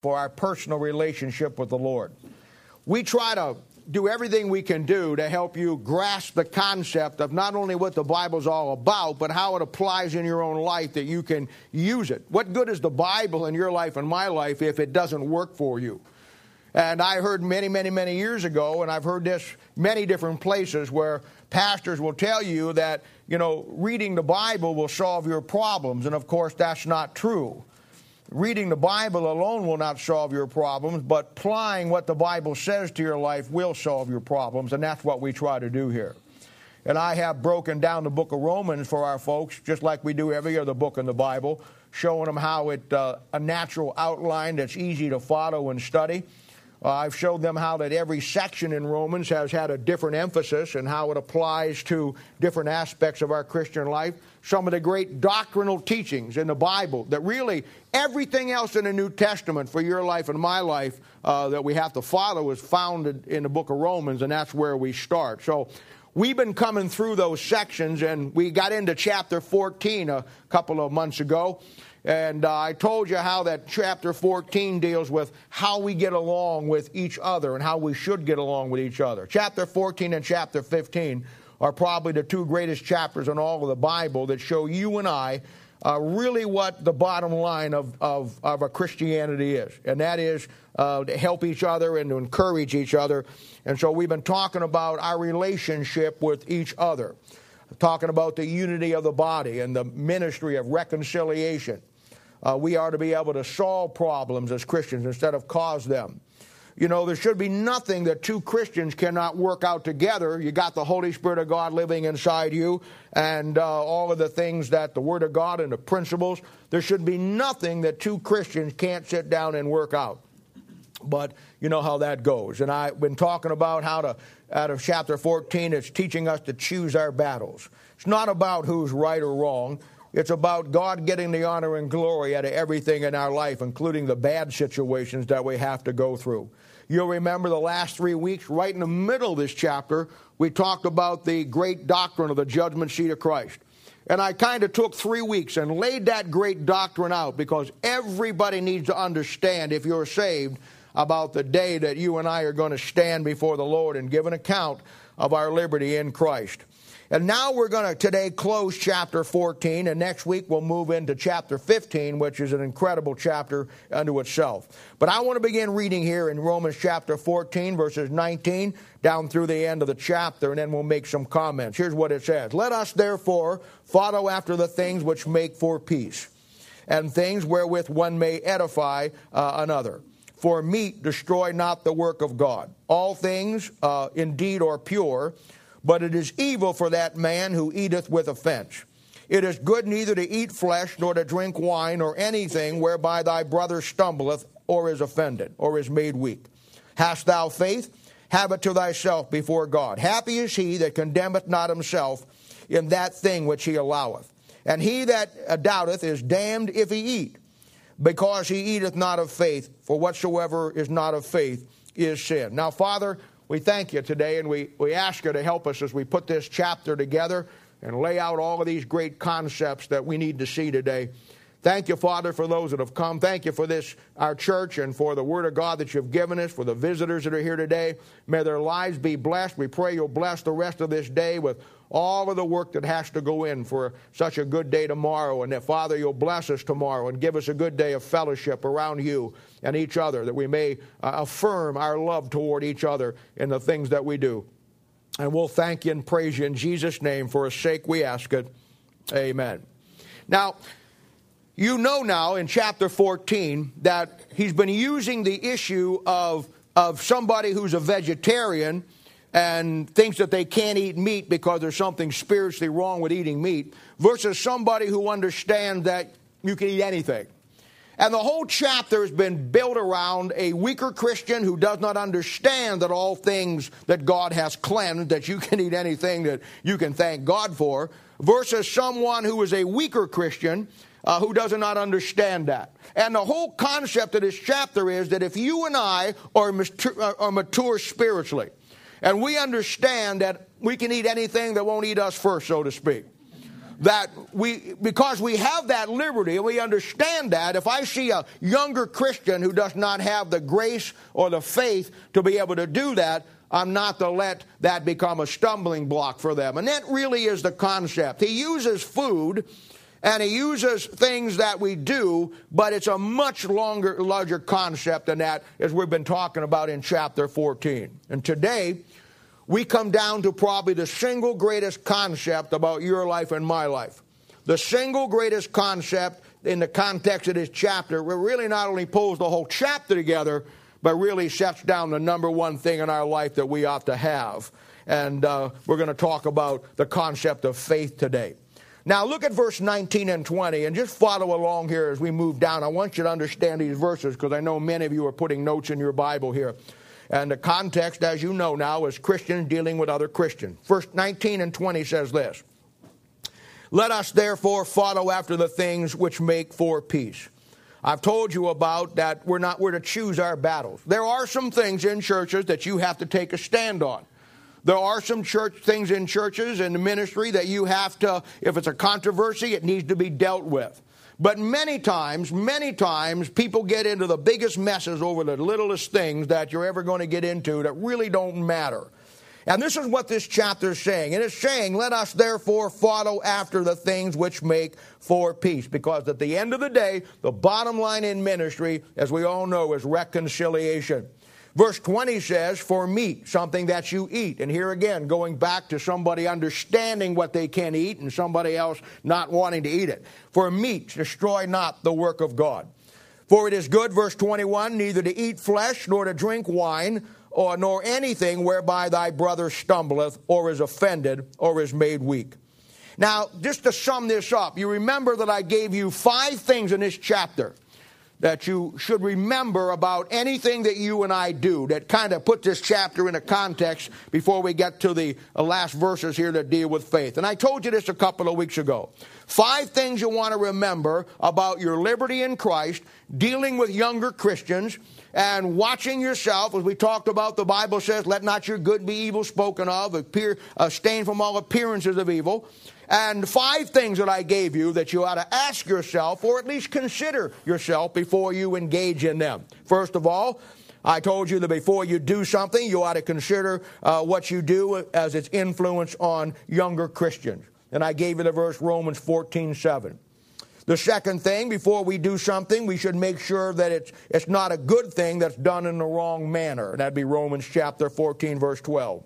for our personal relationship with the Lord. We try to do everything we can do to help you grasp the concept of not only what the Bible's all about, but how it applies in your own life that you can use it. What good is the Bible in your life and my life if it doesn't work for you? And I heard many years ago, and I've heard this many different places where pastors will tell you that, you know, reading the Bible will solve your problems. And of course, that's not true. Reading the Bible alone will not solve your problems, but applying what the Bible says to your life will solve your problems, and that's what we try to do here. And I have broken down the book of Romans for our folks, just like we do every other book in the Bible, showing them how it, a natural outline that's easy to follow and study. I've showed them how that every section in Romans has had a different emphasis and how it applies to different aspects of our Christian life. Some of the great doctrinal teachings in the Bible that really everything else in the New Testament for your life and my life that we have to follow is founded in the book of Romans, and that's where we start. So we've been coming through those sections, and we got into chapter 14 a couple of months ago. And I told you how that chapter 14 deals with how we get along with each other and how we should get along with each other. Chapter 14 and chapter 15 are probably the two greatest chapters in all of the Bible that show you and I really what the bottom line of a Christianity is. And that is to help each other and to encourage each other. And so we've been talking about our relationship with each other, talking about the unity of the body and the ministry of reconciliation. We are to be able to solve problems as Christians instead of cause them. You know, there should be nothing that two Christians cannot work out together. You got the Holy Spirit of God living inside you and all of the things that the Word of God and the principles. There should be nothing that two Christians can't sit down and work out. But you know how that goes. And I've been talking about how to, out of chapter 14, it's teaching us to choose our battles. It's not about who's right or wrong. It's about God getting the honor and glory out of everything in our life, including the bad situations that we have to go through. You'll remember the last 3 weeks, right in the middle of this chapter, we talked about the great doctrine of the judgment seat of Christ. And I kind of took 3 weeks and laid that great doctrine out because everybody needs to understand, if you're saved, about the day that you and I are going to stand before the Lord and give an account of our liberty in Christ. And now we're going to today close chapter 14, and next week we'll move into chapter 15, which is an incredible chapter unto itself. But I want to begin reading here in Romans chapter 14, verses 19, down through the end of the chapter, and then we'll make some comments. Here's what it says. Let us therefore follow after the things which make for peace, and things wherewith one may edify another. For meat destroy not the work of God. All things indeed are pure, but it is evil for that man who eateth with offense. It is good neither to eat flesh, nor to drink wine, or anything whereby thy brother stumbleth, or is offended, or is made weak. Hast thou faith? Have it to thyself before God. Happy is he that condemneth not himself in that thing which he alloweth. And he that doubteth is damned if he eat, because he eateth not of faith, for whatsoever is not of faith is sin. Now, Father, we thank you today, and we ask you to help us as we put this chapter together and lay out all of these great concepts that we need to see today. Thank you, Father, for those that have come. Thank you for this, our church, and for the Word of God that you've given us, for the visitors that are here today. May their lives be blessed. We pray you'll bless the rest of this day with all of the work that has to go in for such a good day tomorrow. And that, Father, you'll bless us tomorrow and give us a good day of fellowship around you and each other, that we may affirm our love toward each other in the things that we do. And we'll thank you and praise you in Jesus' name. For his sake we ask it. Amen. Now, you know now in chapter 14 that he's been using the issue of somebody who's a vegetarian and thinks that they can't eat meat because there's something spiritually wrong with eating meat, versus somebody who understands that you can eat anything. And the whole chapter has been built around a weaker Christian who does not understand that all things that God has cleansed, that you can eat anything that you can thank God for, versus someone who is a weaker Christian who does not understand that. And the whole concept of this chapter is that if you and I are mature spiritually, and we understand that we can eat anything that won't eat us first, so to speak. that because we have that liberty and we understand that, if I see a younger Christian who does not have the grace or the faith to be able to do that, I'm not to let that become a stumbling block for them. And that really is the concept. He uses food and he uses things that we do, but it's a much larger concept than that, as we've been talking about in chapter 14. And today, we come down to probably the single greatest concept about your life and my life. The single greatest concept in the context of this chapter, where really not only pulls the whole chapter together, but really sets down the number one thing in our life that we ought to have. And we're going to talk about the concept of faith today. Now look at verse 19 and 20 and just follow along here as we move down. I want you to understand these verses because I know many of you are putting notes in your Bible here. And the context, as you know now, is Christians dealing with other Christians. Verse 19 and 20 says this: "Let us therefore follow after the things which make for peace." I've told you about that we're to choose our battles. There are some things in churches that you have to take a stand on. There are some things in churches and the ministry that you have to, if it's a controversy, it needs to be dealt with. But many times, people get into the biggest messes over the littlest things that you're ever going to get into that really don't matter. And this is what this chapter is saying. It is saying, let us therefore follow after the things which make for peace. Because at the end of the day, the bottom line in ministry, as we all know, is reconciliation. Verse 20 says, for meat, something that you eat. And here again, going back to somebody understanding what they can eat and somebody else not wanting to eat it. For meat, destroy not the work of God. For it is good, verse 21, neither to eat flesh nor to drink wine, or nor anything whereby thy brother stumbleth or is offended or is made weak. Now, just to sum this up, you remember that I gave you 5 things in this chapter that you should remember about anything that you and I do that kind of put this chapter into context before we get to the last verses here that deal with faith. And I told you this a couple of weeks ago. 5 things you want to remember about your liberty in Christ, dealing with younger Christians, and watching yourself. As we talked about, the Bible says, let not your good be evil spoken of, abstain from all appearances of evil. And 5 things that I gave you that you ought to ask yourself, or at least consider yourself, before you engage in them. First of all, I told you that before you do something, you ought to consider what you do as its influence on younger Christians. And I gave you the verse Romans 14:7. The second thing, before we do something, we should make sure that it's not a good thing that's done in the wrong manner. That'd be Romans chapter 14, verse 12.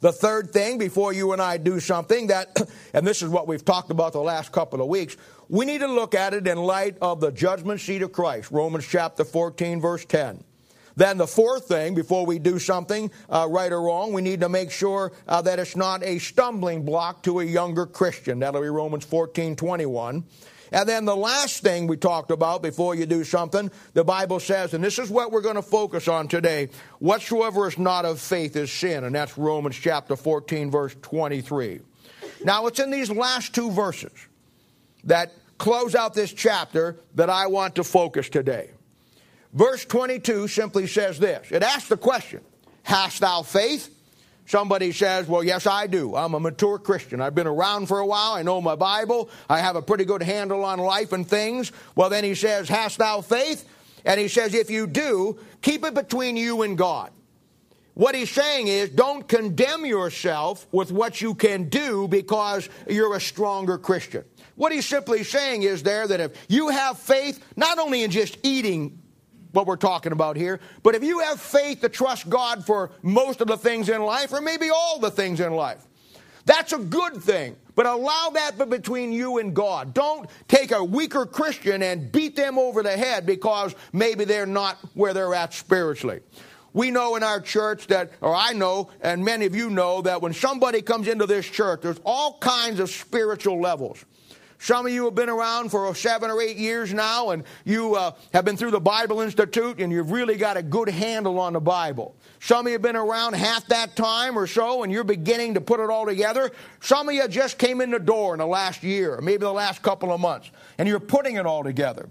The third thing, before you and I do something that, and this is what we've talked about the last couple of weeks, we need to look at it in light of the judgment seat of Christ, Romans chapter 14, verse 10. Then the fourth thing, before we do something, right or wrong, we need to make sure that it's not a stumbling block to a younger Christian. That'll be Romans 14, 21. And then the last thing we talked about, before you do something, the Bible says, and this is what we're going to focus on today, whatsoever is not of faith is sin, and that's Romans chapter 14, verse 23. Now, it's in these last 2 verses that close out this chapter that I want to focus today. Verse 22 simply says this. It asks the question, hast thou faith? Somebody says, well, yes, I do. I'm a mature Christian. I've been around for a while. I know my Bible. I have a pretty good handle on life and things. Well, then he says, hast thou faith? And he says, if you do, keep it between you and God. What he's saying is, don't condemn yourself with what you can do because you're a stronger Christian. What he's simply saying is there that if you have faith, not only in just eating what we're talking about here, but if you have faith to trust God for most of the things in life, or maybe all the things in life, that's a good thing. But allow that between you and God. Don't take a weaker Christian and beat them over the head because maybe they're not where they're at spiritually. We know in our church that, or I know, and many of you know, that when somebody comes into this church, there's all kinds of spiritual levels. Some of you have been around for 7 or 8 years now, and you have been through the Bible Institute, and you've really got a good handle on the Bible. Some of you have been around half that time or so, and you're beginning to put it all together. Some of you just came in the door in the last year, maybe the last couple of months, and you're putting it all together.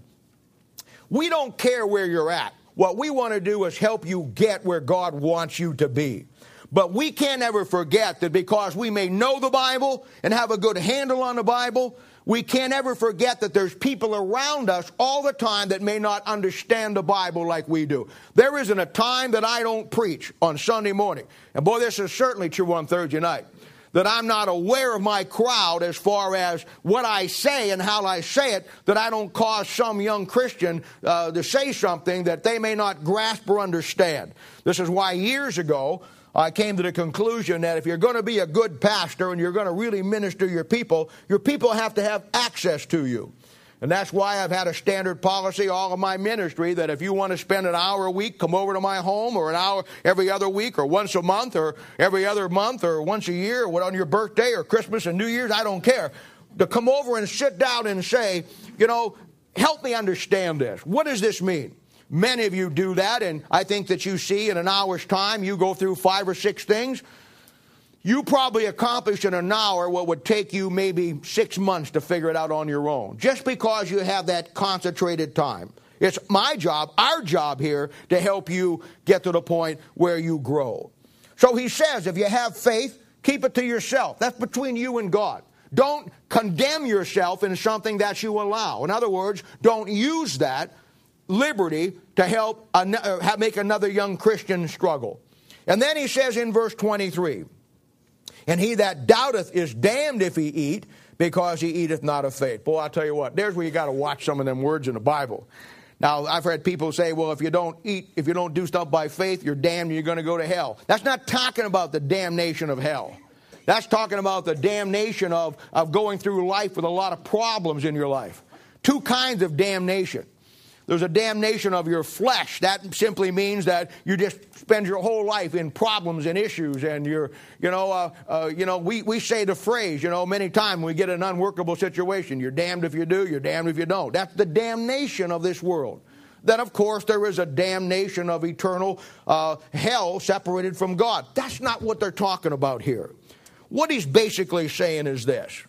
We don't care where you're at. What we want to do is help you get where God wants you to be. But we can't ever forget that because we may know the Bible and have a good handle on the Bible, we can't ever forget that there's people around us all the time that may not understand the Bible like we do. There isn't a time that I don't preach on Sunday morning. And boy, this is certainly true on Thursday night. That I'm not aware of my crowd as far as what I say and how I say it, that I don't cause some young Christian to say something that they may not grasp or understand. This is why years ago I came to the conclusion that if you're going to be a good pastor and you're going to really minister to your people have to have access to you. And that's why I've had a standard policy all of my ministry that if you want to spend an hour a week, come over to my home, or an hour every other week, or once a month, or every other month, or once a year, or on your birthday, or Christmas and New Year's, I don't care. To come over and sit down and say, you know, help me understand this. What does this mean? Many of you do that, and I think that you see in an hour's time, you go through 5 or 6 things. You probably accomplish in an hour what would take you maybe 6 months to figure it out on your own, just because you have that concentrated time. It's my job, our job here, to help you get to the point where you grow. So he says, if you have faith, keep it to yourself. That's between you and God. Don't condemn yourself in something that you allow. In other words, don't use that liberty to help make another young Christian struggle. And then he says in verse 23, and he that doubteth is damned if he eat, because he eateth not of faith. Boy, I'll tell you what, there's where you got to watch some of them words in the Bible. Now, I've heard people say, well, if you don't do stuff by faith, you're damned and you're going to go to hell. That's not talking about the damnation of hell. That's talking about the damnation of going through life with a lot of problems in your life. Two kinds of damnation. There's a damnation of your flesh. That simply means that you just spend your whole life in problems and issues, and we say the phrase, many times we get an unworkable situation. You're damned if you do, you're damned if you don't. That's the damnation of this world. Then, of course, there is a damnation of eternal hell separated from God. That's not what they're talking about here. What he's basically saying is this.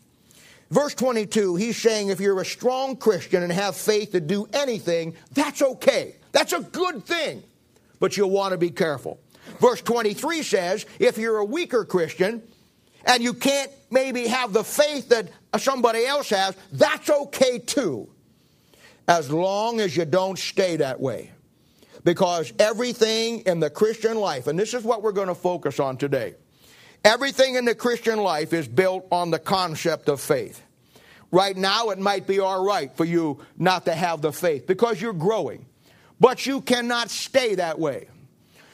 Verse 22, he's saying if you're a strong Christian and have faith to do anything, that's okay. That's a good thing, but you'll want to be careful. Verse 23 says if you're a weaker Christian and you can't maybe have the faith that somebody else has, that's okay too, as long as you don't stay that way. Because everything in the Christian life, and this is what we're going to focus on today, everything in the Christian life is built on the concept of faith. Right now, it might be all right for you not to have the faith because you're growing, but you cannot stay that way.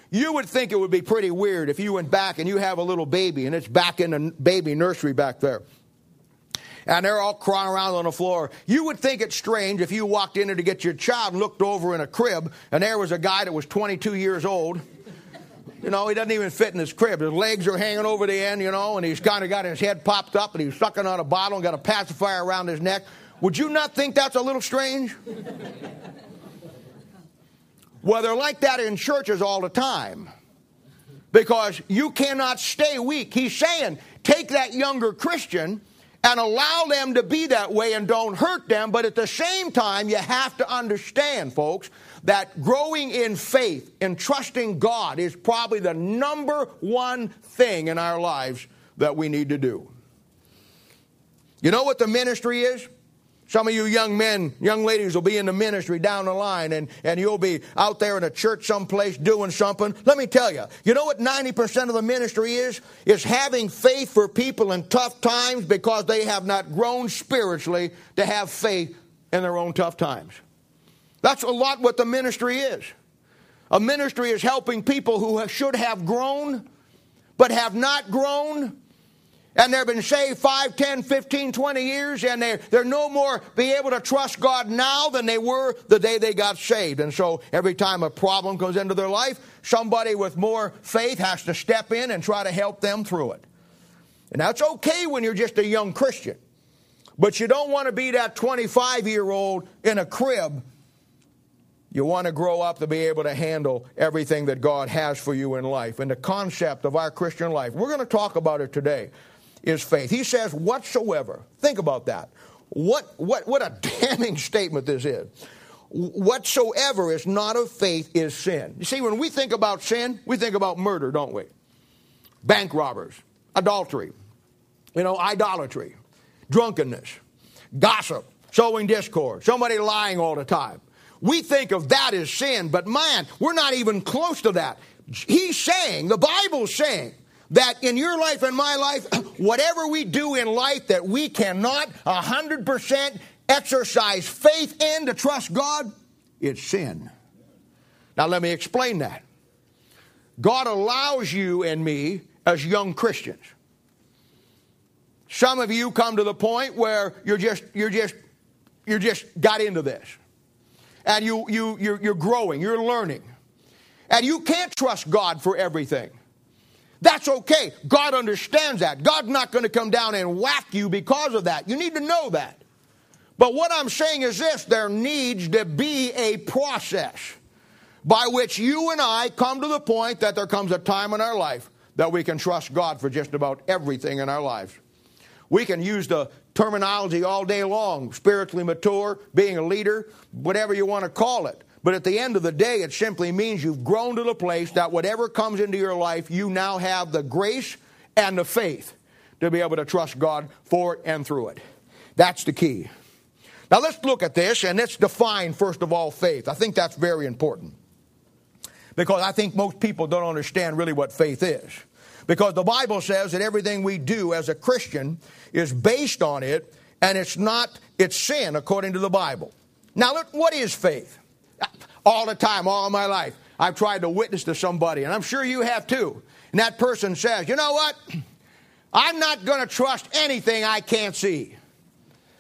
You would think it would be pretty weird if you went back and you have a little baby, and it's back in the baby nursery back there, and they're all crawling around on the floor. You would think it's strange if you walked in there to get your child and looked over in a crib, and there was a guy that was 22 years old. He doesn't even fit in his crib. His legs are hanging over the end, and he's kind of got his head popped up, and he's sucking on a bottle and got a pacifier around his neck. Would you not think that's a little strange? Well, they're like that in churches all the time because you cannot stay weak. He's saying take that younger Christian and allow them to be that way and don't hurt them. But at the same time, you have to understand, folks, that growing in faith and trusting God is probably the number one thing in our lives that we need to do. You know what the ministry is? Some of you young men, young ladies will be in the ministry down the line, and you'll be out there in a church someplace doing something. Let me tell you, you know what 90% of the ministry is? It's having faith for people in tough times because they have not grown spiritually to have faith in their own tough times. That's a lot what the ministry is. A ministry is helping people who should have grown but have not grown. And they've been saved 5, 10, 15, 20 years, and they're no more be able to trust God now than they were the day they got saved. And so every time a problem comes into their life, somebody with more faith has to step in and try to help them through it. And that's okay when you're just a young Christian. But you don't want to be that 25-year-old in a crib. You want to grow up to be able to handle everything that God has for you in life. And the concept of our Christian life, we're going to talk about it today, is faith. He says, whatsoever. Think about that. What a damning statement this is. Whatsoever is not of faith is sin. You see, when we think about sin, we think about murder, don't we? bank robbers, adultery, idolatry, drunkenness, gossip, sowing discord, somebody lying all the time. We think of that as sin, but man, we're not even close to that. He's saying, the Bible's saying, that in your life and my life, whatever we do in life that we cannot 100% exercise faith in to trust God, it's sin. Now let me explain that. God allows you and me as young Christians. Some of you come to the point where you're just got into this. And you're growing, you're learning. And you can't trust God for everything. That's okay. God understands that. God's not going to come down and whack you because of that. You need to know that. But what I'm saying is this, there needs to be a process by which you and I come to the point that there comes a time in our life that we can trust God for just about everything in our lives. We can use the terminology all day long, spiritually mature, being a leader, whatever you want to call it. But at the end of the day, it simply means you've grown to the place that whatever comes into your life, you now have the grace and the faith to be able to trust God for it and through it. That's the key. Now let's look at this, and let's define, first of all, faith. I think that's very important because I think most people don't understand really what faith is, because the Bible says that everything we do as a Christian is based on it, and it's sin according to the Bible. Now look, what is faith? All the time, all my life, I've tried to witness to somebody, and I'm sure you have too. And that person says, you know what? I'm not going to trust anything I can't see.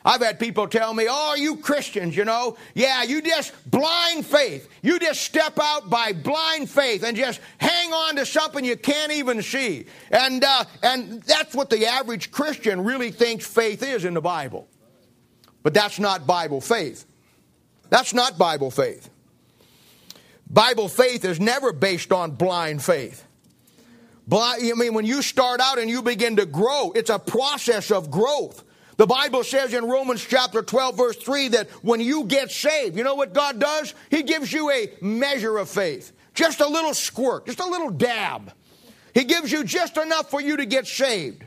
I've had people tell me, oh, you Christians, you just blind faith. You just step out by blind faith and just hang on to something you can't even see. And that's what the average Christian really thinks faith is in the Bible. But that's not Bible faith. That's not Bible faith. Bible faith is never based on blind faith. When you start out and you begin to grow, it's a process of growth. The Bible says in Romans chapter 12, verse 3, that when you get saved, you know what God does? He gives you a measure of faith, just a little squirt, just a little dab. He gives you just enough for you to get saved.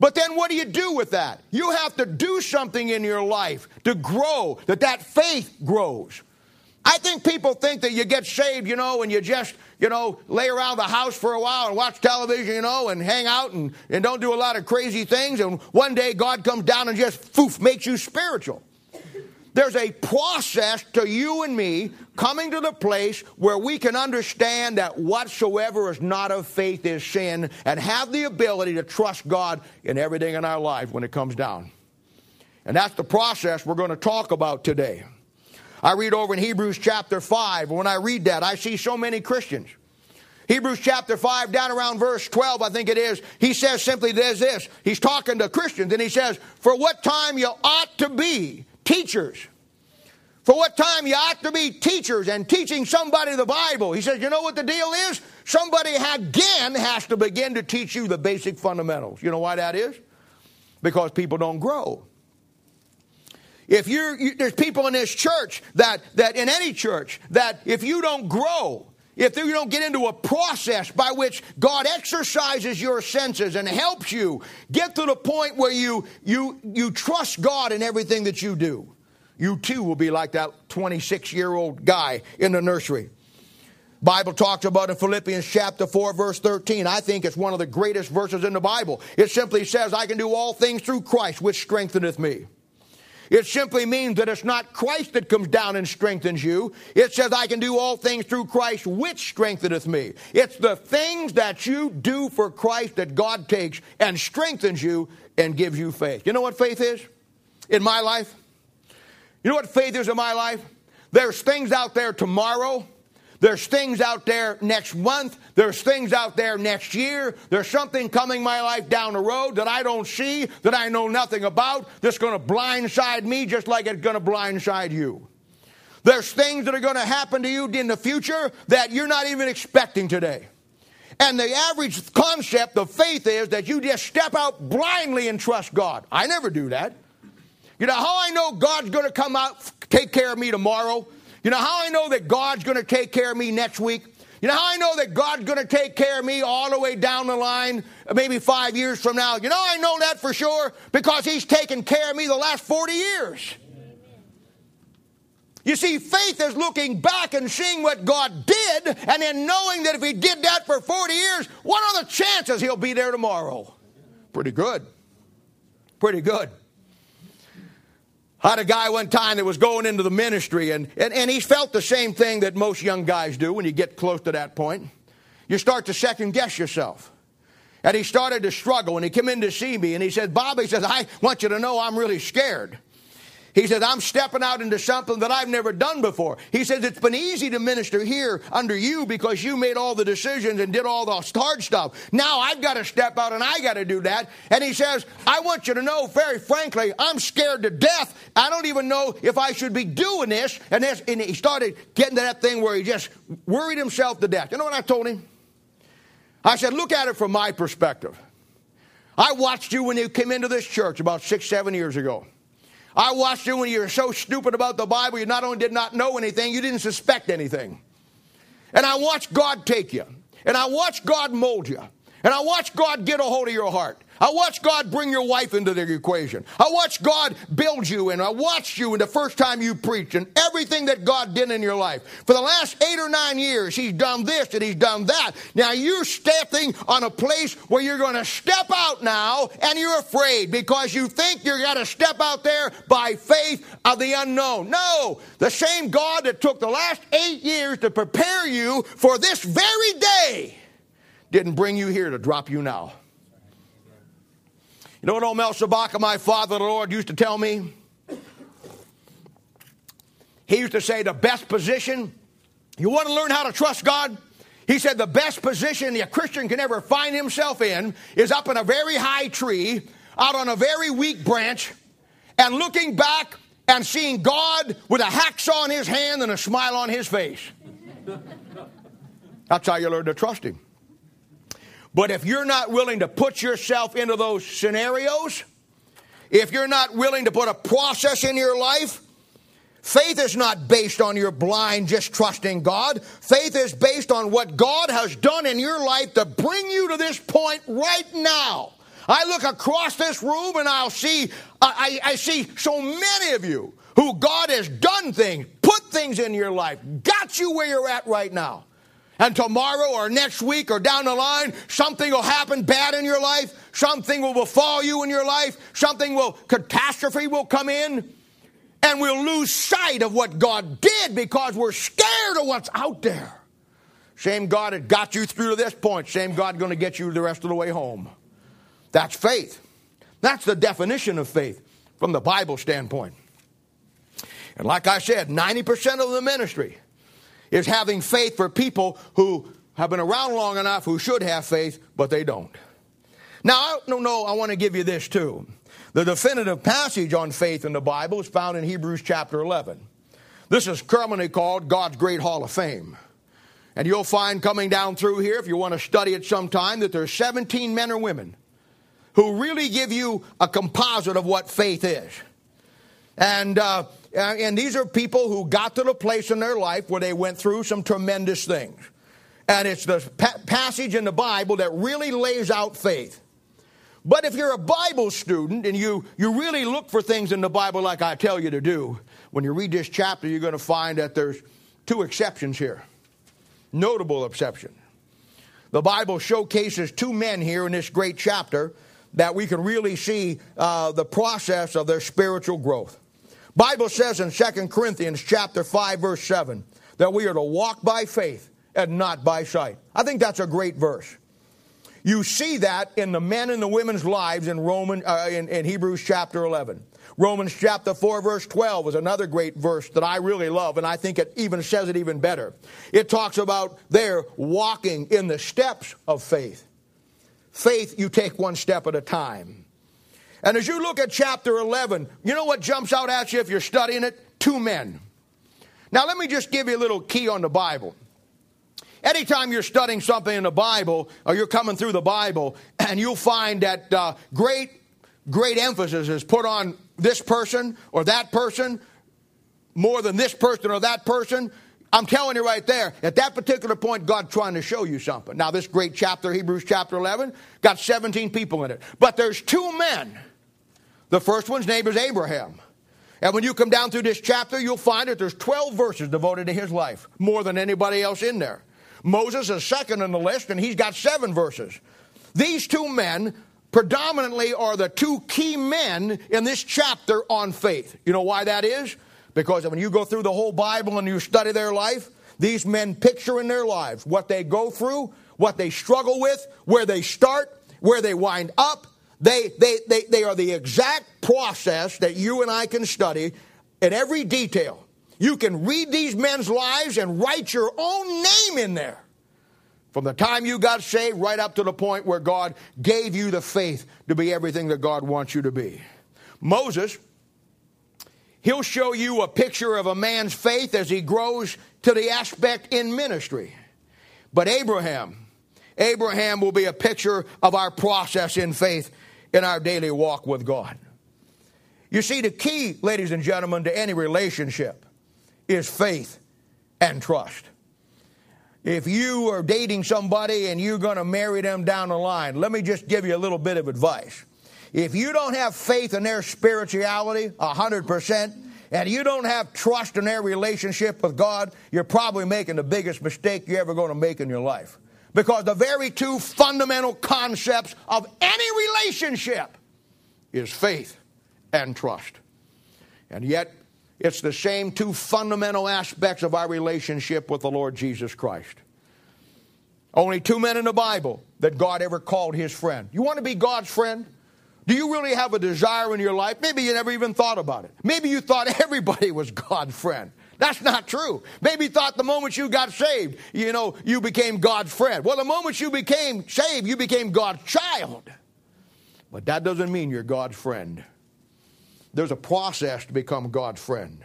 But then what do you do with that? You have to do something in your life to grow, that faith grows. I think people think that you get saved, and you just, lay around the house for a while and watch television, and hang out and don't do a lot of crazy things. And one day God comes down and just, poof, makes you spiritual. There's a process to you and me coming to the place where we can understand that whatsoever is not of faith is sin, and have the ability to trust God in everything in our life when it comes down. And that's the process we're going to talk about today. I read over in Hebrews chapter 5. When I read that, I see so many Christians. Hebrews chapter 5, down around verse 12, I think it is, he says simply this. He's talking to Christians, and he says, for what time you ought to be teachers. For what time you ought to be teachers and teaching somebody the Bible. He says, you know what the deal is? Somebody again has to begin to teach you the basic fundamentals. You know why that is? Because people don't grow. If there's people in this church that in any church, that if you don't grow, if you don't get into a process by which God exercises your senses and helps you get to the point where you trust God in everything that you do, you too will be like that 26-year-old guy in the nursery. Bible talks about in Philippians chapter 4, verse 13. I think it's one of the greatest verses in the Bible. It simply says, I can do all things through Christ, which strengtheneth me. It simply means that it's not Christ that comes down and strengthens you. It says, I can do all things through Christ, which strengtheneth me. It's the things that you do for Christ that God takes and strengthens you and gives you faith. You know what faith is in my life? You know what faith is in my life? There's things out there tomorrow. There's things out there next month. There's things out there next year. There's something coming my life down the road that I don't see, that I know nothing about, that's going to blindside me just like it's going to blindside you. There's things that are going to happen to you in the future that you're not even expecting today. And the average concept of faith is that you just step out blindly and trust God. I never do that. You know how I know God's going to come out, take care of me tomorrow? You know how I know that God's going to take care of me next week? You know how I know that God's going to take care of me all the way down the line, maybe 5 years from now? You know I know that for sure because he's taken care of me the last 40 years. You see, faith is looking back and seeing what God did and then knowing that if he did that for 40 years, what are the chances he'll be there tomorrow? Pretty good. Pretty good. I had a guy one time that was going into the ministry, and he felt the same thing that most young guys do when you get close to that point. You start to second-guess yourself. And he started to struggle, and he came in to see me, and he said, Bob, he says, I want you to know I'm really scared. He says, I'm stepping out into something that I've never done before. He says, it's been easy to minister here under you because you made all the decisions and did all the hard stuff. Now I've got to step out and I got to do that. And he says, I want you to know, very frankly, I'm scared to death. I don't even know if I should be doing this. And he started getting to that thing where he just worried himself to death. You know what I told him? I said, look at it from my perspective. I watched you when you came into this church about 6-7 years ago. I watched you when you were so stupid about the Bible, you not only did not know anything, you didn't suspect anything. And I watched God take you. And I watched God mold you. And I watched God get a hold of your heart. I watched God bring your wife into the equation. I watched God build you, and I watched you in the first time you preached and everything that God did in your life. For the last 8 or 9 years, he's done this and he's done that. Now you're stepping on a place where you're going to step out now, and you're afraid because you think you're going to step out there by faith of the unknown. No, the same God that took the last 8 years to prepare you for this very day didn't bring you here to drop you now. You know what old Melchizedek, my father, the Lord, used to tell me? He used to say the best position, you want to learn how to trust God? He said the best position a Christian can ever find himself in is up in a very high tree, out on a very weak branch, and looking back and seeing God with a hacksaw in his hand and a smile on his face. That's how you learn to trust him. But if you're not willing to put yourself into those scenarios, if you're not willing to put a process in your life, faith is not based on your blind just trusting God. Faith is based on what God has done in your life to bring you to this point right now. I look across this room and I see so many of you who God has done things, put things in your life, got you where you're at right now. And tomorrow or next week or down the line, something will happen bad in your life. Something will befall you in your life. Catastrophe will come in. And we'll lose sight of what God did because we're scared of what's out there. Same God that got you through to this point. Same God going to get you the rest of the way home. That's faith. That's the definition of faith from the Bible standpoint. And like I said, 90% of the ministry is having faith for people who have been around long enough who should have faith, but they don't. Now, I want to give you this too. The definitive passage on faith in the Bible is found in Hebrews chapter 11. This is currently called God's Great Hall of Fame. And you'll find coming down through here, if you want to study it sometime, that there are 17 men or women who really give you a composite of what faith is. And these are people who got to the place in their life where they went through some tremendous things. And it's the passage in the Bible that really lays out faith. But if you're a Bible student and you really look for things in the Bible like I tell you to do, when you read this chapter, you're going to find that there's two exceptions here. Notable exception. The Bible showcases two men here in this great chapter that we can really see the process of their spiritual growth. Bible says in 2 Corinthians chapter 5, verse 7, that we are to walk by faith and not by sight. I think that's a great verse. You see that in the men and the women's lives in Hebrews chapter 11. Romans chapter 4, verse 12 is another great verse that I really love, and I think it even says it even better. It talks about their walking in the steps of faith. Faith, you take one step at a time. And as you look at chapter 11, you know what jumps out at you if you're studying it? Two men. Now, let me just give you a little key on the Bible. Anytime you're studying something in the Bible, or you're coming through the Bible, and you'll find that great emphasis is put on this person or that person, more than this person or that person. I'm telling you right there, at that particular point, God's trying to show you something. Now, this great chapter, Hebrews chapter 11, got 17 people in it. But there's two men. The first one's name is Abraham. And when you come down through this chapter, you'll find that there's 12 verses devoted to his life, more than anybody else in there. Moses is second on the list, and he's got 7 verses. These two men predominantly are the two key men in this chapter on faith. You know why that is? Because when you go through the whole Bible and you study their life, these men picture in their lives what they go through, what they struggle with, where they start, where they wind up. They are the exact process that you and I can study in every detail. You can read these men's lives and write your own name in there. From the time you got saved right up to the point where God gave you the faith to be everything that God wants you to be. Moses, he'll show you a picture of a man's faith as he grows to the aspect in ministry. But Abraham will be a picture of our process in faith in our daily walk with God. You see, the key, ladies and gentlemen, to any relationship is faith and trust. If you are dating somebody and you're going to marry them down the line, let me just give you a little bit of advice. If you don't have faith in their spirituality, 100%, and you don't have trust in their relationship with God, you're probably making the biggest mistake you're ever going to make in your life. Because the very two fundamental concepts of any relationship is faith and trust. And yet, it's the same two fundamental aspects of our relationship with the Lord Jesus Christ. Only two men in the Bible that God ever called his friend. You want to be God's friend? Do you really have a desire in your life? Maybe you never even thought about it. Maybe you thought everybody was God's friend. That's not true. Maybe you thought the moment you got saved, you became God's friend. Well, the moment you became saved, you became God's child. But that doesn't mean you're God's friend. There's a process to become God's friend.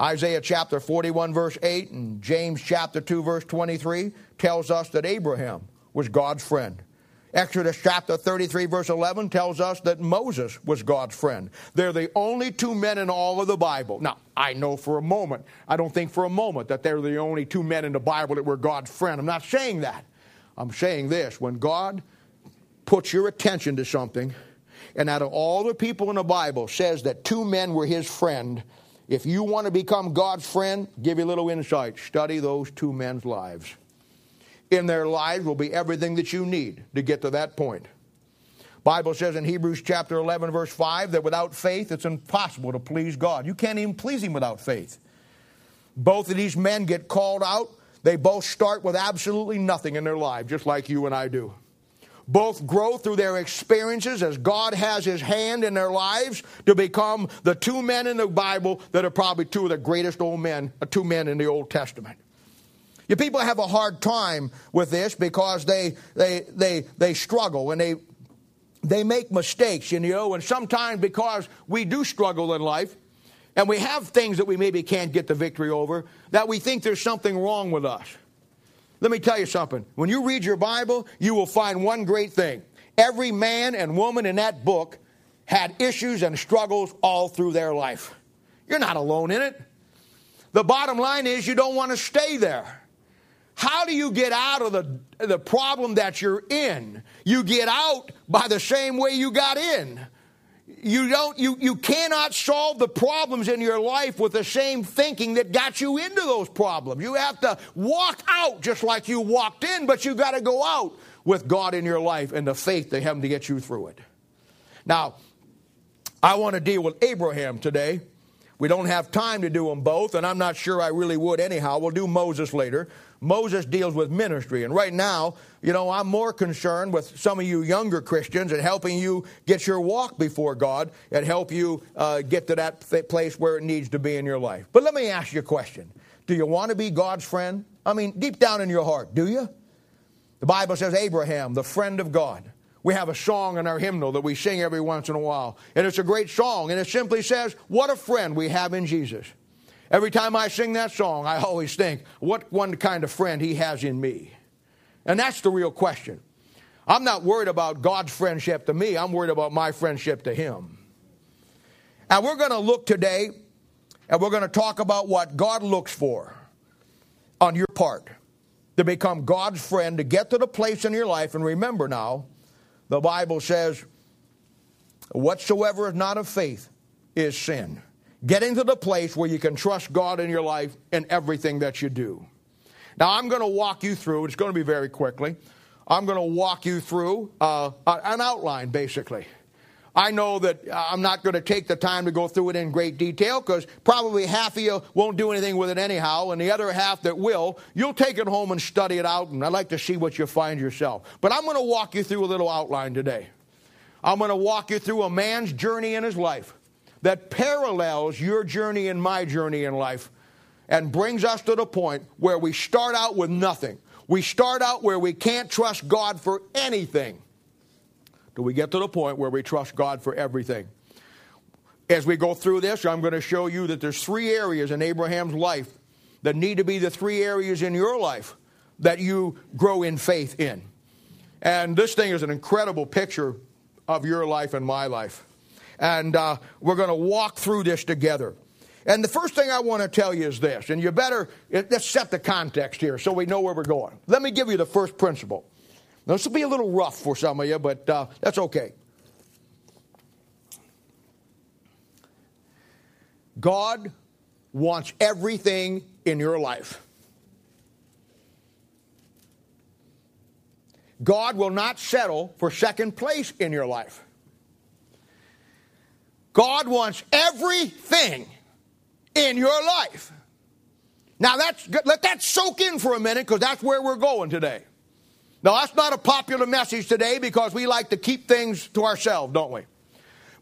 Isaiah chapter 41, verse 8, and James chapter 2, verse 23, tells us that Abraham was God's friend. Exodus chapter 33, verse 11 tells us that Moses was God's friend. They're the only two men in all of the Bible. Now, I don't think for a moment that they're the only two men in the Bible that were God's friend. I'm not saying that. I'm saying this. When God puts your attention to something, and out of all the people in the Bible says that two men were his friend, if you want to become God's friend, give you a little insight. Study those two men's lives. In their lives will be everything that you need to get to that point. Bible says in Hebrews chapter 11, verse 5, that without faith it's impossible to please God. You can't even please him without faith. Both of these men get called out. They both start with absolutely nothing in their life, just like you and I do. Both grow through their experiences as God has his hand in their lives to become the two men in the Bible that are probably two of the greatest two men in the Old Testament. Your people have a hard time with this because they struggle and they make mistakes, and sometimes because we do struggle in life and we have things that we maybe can't get the victory over, that we think there's something wrong with us. Let me tell you something. When you read your Bible, you will find one great thing. Every man and woman in that book had issues and struggles all through their life. You're not alone in it. The bottom line is you don't want to stay there. How do you get out of the problem that you're in? You get out by the same way you got in. You cannot solve the problems in your life with the same thinking that got you into those problems. You have to walk out just like you walked in, but you got to go out with God in your life and the faith to him to get you through it. Now, I want to deal with Abraham today. We don't have time to do them both, and I'm not sure I really would anyhow. We'll do Moses later. Moses deals with ministry, and right now, I'm more concerned with some of you younger Christians and helping you get your walk before God and help you get to that place where it needs to be in your life. But let me ask you a question. Do you want to be God's friend? I mean, deep down in your heart, do you? The Bible says Abraham, the friend of God. We have a song in our hymnal that we sing every once in a while. And it's a great song. And it simply says, what a friend we have in Jesus. Every time I sing that song, I always think, what one kind of friend he has in me. And that's the real question. I'm not worried about God's friendship to me. I'm worried about my friendship to him. And we're going to look today And we're going to talk about what God looks for on your part to become God's friend, to get to the place in your life. And remember now, the Bible says, whatsoever is not of faith is sin. Getting to the place where you can trust God in your life and everything that you do. Now, I'm going to walk you through, it's going to be very quickly, I'm going to walk you through an outline, basically. I know that I'm not going to take the time to go through it in great detail because probably half of you won't do anything with it anyhow, and the other half that will, you'll take it home and study it out, and I'd like to see what you find yourself. But I'm going to walk you through a little outline today. I'm going to walk you through a man's journey in his life that parallels your journey and my journey in life and brings us to the point where we start out with nothing. We start out where we can't trust God for anything. Do we get to the point where we trust God for everything? As we go through this, I'm going to show you that there's three areas in Abraham's life that need to be the three areas in your life that you grow in faith in. And this thing is an incredible picture of your life and my life. And we're going to walk through this together. And the first thing I want to tell you is this, and you better, let's set the context here so we know where we're going. Let me give you the first principle. Now, this will be a little rough for some of you, but that's okay. God wants everything in your life. God will not settle for second place in your life. God wants everything in your life. Now, let that soak in for a minute because that's where we're going today. Now, that's not a popular message today because we like to keep things to ourselves, don't we?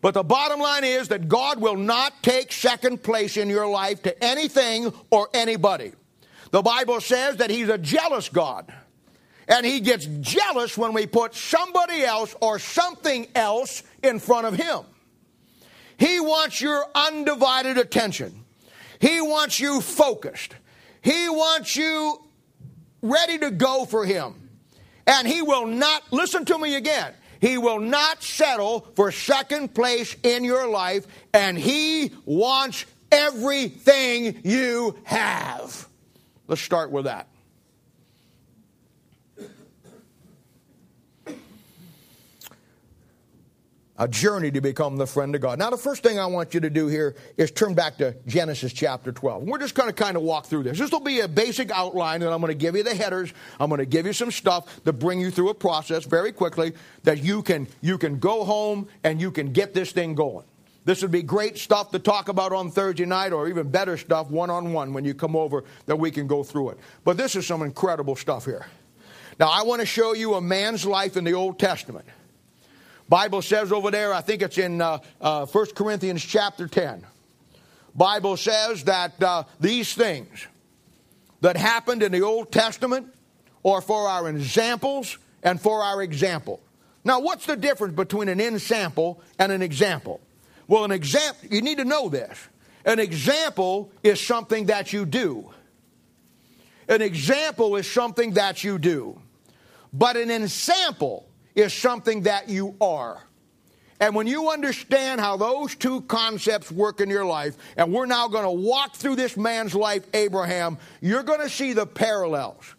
But the bottom line is that God will not take second place in your life to anything or anybody. The Bible says that he's a jealous God. And he gets jealous when we put somebody else or something else in front of him. He wants your undivided attention. He wants you focused. He wants you ready to go for him. And he will not, listen to me again, he will not settle for second place in your life, and he wants everything you have. Let's start with that. A journey to become the friend of God. Now, the first thing I want you to do here is turn back to Genesis chapter 12. We're just going to kind of walk through this. This will be a basic outline, and I'm going to give you the headers. I'm going to give you some stuff to bring you through a process very quickly that you can go home and you can get this thing going. This would be great stuff to talk about on Thursday night, or even better stuff one-on-one when you come over that we can go through it. But this is some incredible stuff here. Now, I want to show you a man's life in the Old Testament. Bible says over there, I think it's in 1 Corinthians chapter 10. Bible says that these things that happened in the Old Testament are for our examples and for our example. Now, what's the difference between an ensample and an example? Well, an example, you need to know this. An example is something that you do. An example is something that you do. But an ensample is something that you are. And when you understand how those two concepts work in your life, and we're now going to walk through this man's life, Abraham, you're going to see the parallels.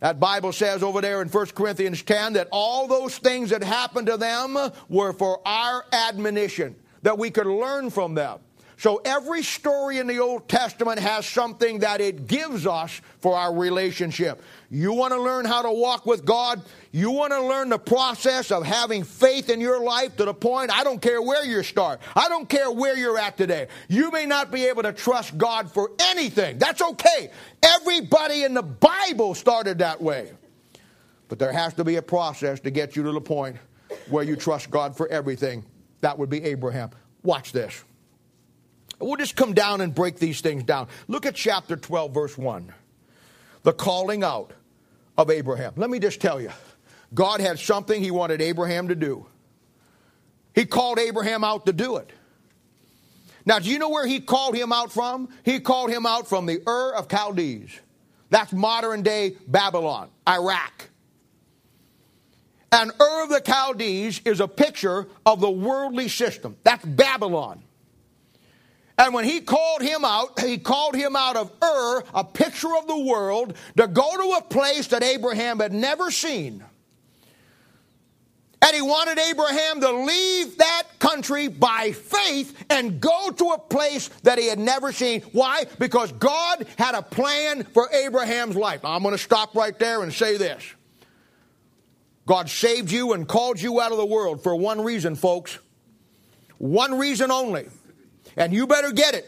That Bible says over there in 1 Corinthians 10 that all those things that happened to them were for our admonition, that we could learn from them. So every story in the Old Testament has something that it gives us for our relationship. You want to learn how to walk with God? You want to learn the process of having faith in your life to the point, I don't care where you start. I don't care where you're at today. You may not be able to trust God for anything. That's okay. Everybody in the Bible started that way. But there has to be a process to get you to the point where you trust God for everything. That would be Abraham. Watch this. We'll just come down and break these things down. Look at chapter 12, verse 1. The calling out of Abraham. Let me just tell you, God had something he wanted Abraham to do. He called Abraham out to do it. Now, do you know where he called him out from? He called him out from the Ur of Chaldees. That's modern-day Babylon, Iraq. And Ur of the Chaldees is a picture of the worldly system. That's Babylon. And when he called him out of Ur, a picture of the world, to go to a place that Abraham had never seen. And he wanted Abraham to leave that country by faith and go to a place that he had never seen. Why? Because God had a plan for Abraham's life. Now, I'm going to stop right there and say this. God saved you and called you out of the world for one reason, folks. One reason only. And you better get it.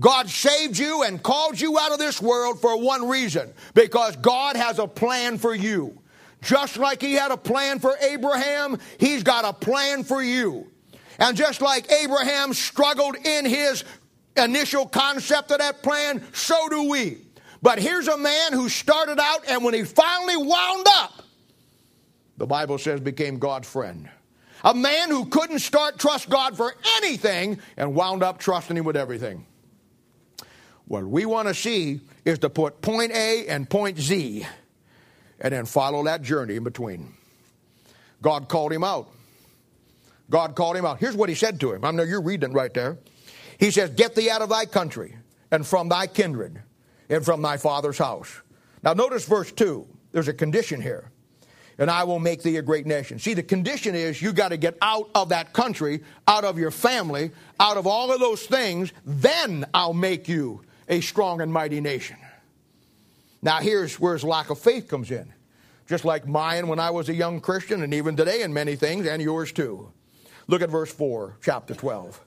God saved you and called you out of this world for one reason. Because God has a plan for you. Just like he had a plan for Abraham, he's got a plan for you. And just like Abraham struggled in his initial concept of that plan, so do we. But here's a man who started out, and when he finally wound up, the Bible says became God's friend. A man who couldn't trust God for anything and wound up trusting him with everything. What we want to see is to put point A and point Z, and then follow that journey in between. God called him out. God called him out. Here's what he said to him. I know you're reading it right there. He says, get thee out of thy country, and from thy kindred, and from thy father's house. Now notice verse 2. There's a condition here. And I will make thee a great nation. See, the condition is you got to get out of that country, out of your family, out of all of those things. Then I'll make you a strong and mighty nation. Now here's where his lack of faith comes in. Just like mine when I was a young Christian, and even today in many things, and yours too. Look at verse 4, chapter 12.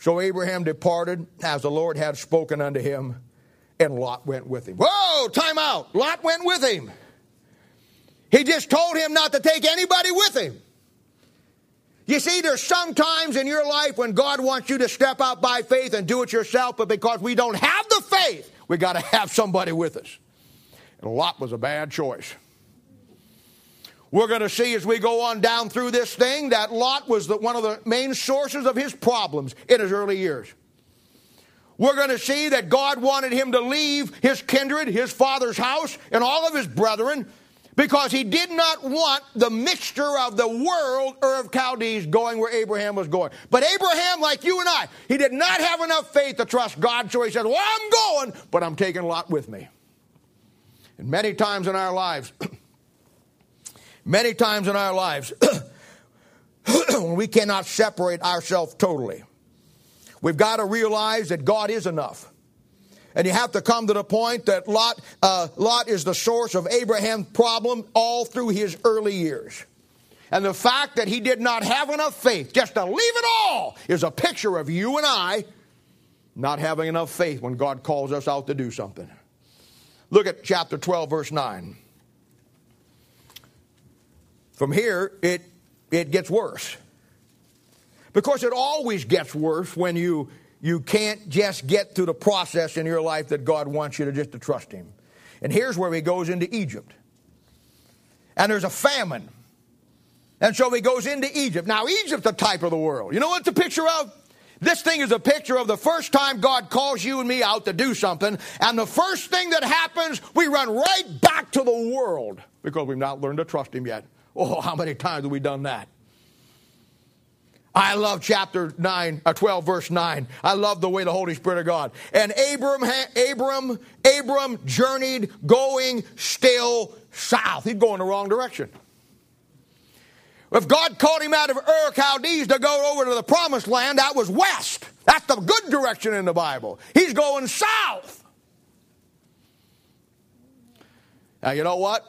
So Abraham departed as the Lord had spoken unto him, and Lot went with him. Whoa, time out. Lot went with him. He just told him not to take anybody with him. You see, there's some times in your life when God wants you to step out by faith and do it yourself, but because we don't have the faith, we got to have somebody with us. And Lot was a bad choice. We're going to see as we go on down through this thing that Lot was one of the main sources of his problems in his early years. We're going to see that God wanted him to leave his kindred, his father's house, and all of his brethren, because he did not want the mixture of the world, Ur of Chaldees, going where Abraham was going. But Abraham, like you and I, he did not have enough faith to trust God, so he said, well, I'm going, but I'm taking Lot with me. And many times in our lives, we cannot separate ourselves totally. We've got to realize that God is enough. And you have to come to the point that Lot is the source of Abraham's problem all through his early years. And the fact that he did not have enough faith just to leave it all is a picture of you and I not having enough faith when God calls us out to do something. Look at chapter 12, verse 9. From here, it gets worse. Because it always gets worse when you can't just get through the process in your life that God wants you to just to trust him. And here's where he goes into Egypt. And there's a famine. And so he goes into Egypt. Now, Egypt's a type of the world. You know what it's a picture of? This thing is a picture of the first time God calls you and me out to do something. And the first thing that happens, we run right back to the world because we've not learned to trust him yet. Oh, how many times have we done that? I love chapter 12, verse 9. I love the way the Holy Spirit of God. And Abram journeyed going still south. He'd go in the wrong direction. If God called him out of Ur Chaldees to go over to the promised land, that was west. That's the good direction in the Bible. He's going south. Now, you know what?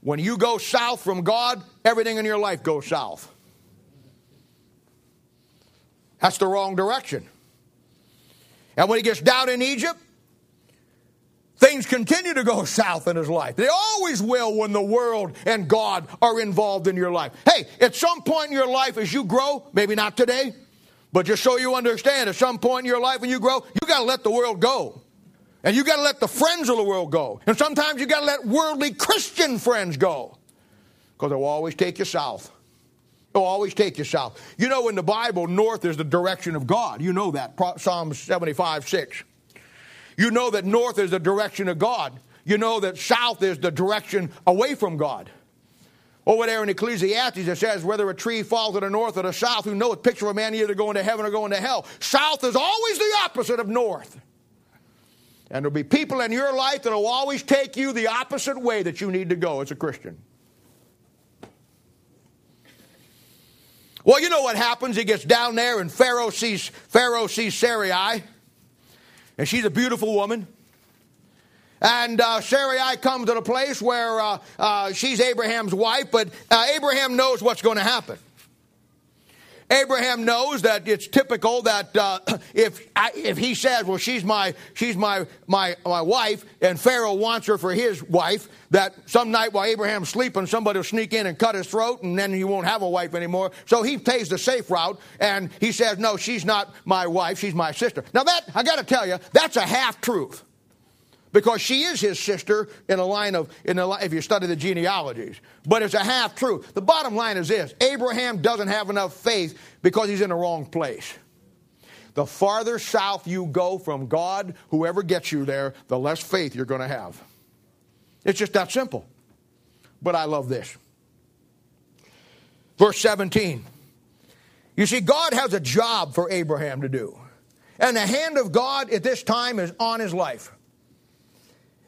When you go south from God, everything in your life goes south. That's the wrong direction. And when he gets down in Egypt, things continue to go south in his life. They always will when the world and God are involved in your life. Hey, at some point in your life as you grow, maybe not today, but just so you understand, at some point in your life when you grow, you got to let the world go. And you got to let the friends of the world go. And sometimes you got to let worldly Christian friends go. Because they'll always take you south. They'll always take you south. You know, in the Bible, north is the direction of God. You know that, Psalm 75, 6. You know that north is the direction of God. You know that south is the direction away from God. Over there in Ecclesiastes, it says, whether a tree falls to the north or the south, who knoweth? Picture a man either going to heaven or going to hell. South is always the opposite of north. And there'll be people in your life that'll always take you the opposite way that you need to go as a Christian. Well, you know what happens. He gets down there and Pharaoh sees Sarai. And she's a beautiful woman. And Sarai comes to the place where she's Abraham's wife, but Abraham knows what's going to happen. Abraham knows that it's typical that if he says, well, she's my wife, and Pharaoh wants her for his wife, that some night while Abraham's sleeping, somebody will sneak in and cut his throat, and then he won't have a wife anymore. So he pays the safe route, and he says, no, she's not my wife, she's my sister. Now that, I got to tell you, that's a half-truth. Because she is his sister if you study the genealogies. But it's a half-truth. The bottom line is this. Abraham doesn't have enough faith because he's in the wrong place. The farther south you go from God, whoever gets you there, the less faith you're going to have. It's just that simple. But I love this. Verse 17. You see, God has a job for Abraham to do. And the hand of God at this time is on his life.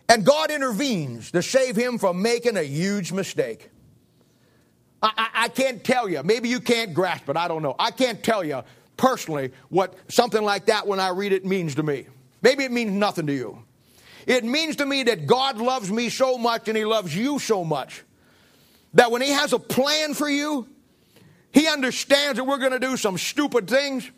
And God intervenes to save him from making a huge mistake. I can't tell you. Maybe you can't grasp it. I don't know. I can't tell you personally what something like that, when I read it, means to me. Maybe it means nothing to you. It means to me that God loves me so much and he loves you so much that when he has a plan for you, he understands that we're going to do some stupid things.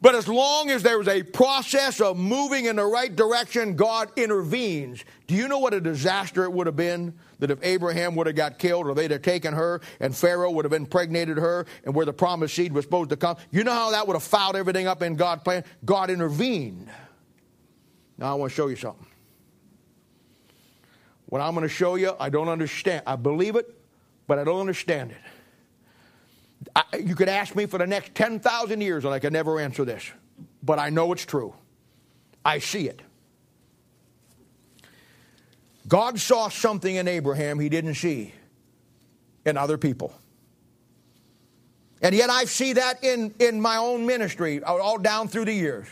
But as long as there is a process of moving in the right direction, God intervenes. Do you know what a disaster it would have been that if Abraham would have got killed, or they'd have taken her and Pharaoh would have impregnated her and where the promised seed was supposed to come? You know how that would have fouled everything up in God's plan? God intervened. Now I want to show you something. What I'm going to show you, I don't understand. I believe it, but I don't understand it. You could ask me for the next 10,000 years and I could never answer this. But I know it's true. I see it. God saw something in Abraham he didn't see in other people. And yet I see that in my own ministry all down through the years.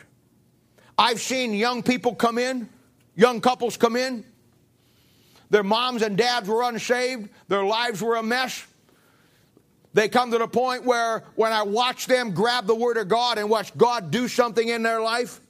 I've seen young people come in, young couples come in. Their moms and dads were unsaved. Their lives were a mess. They come to the point where when I watch them grab the Word of God and watch God do something in their life,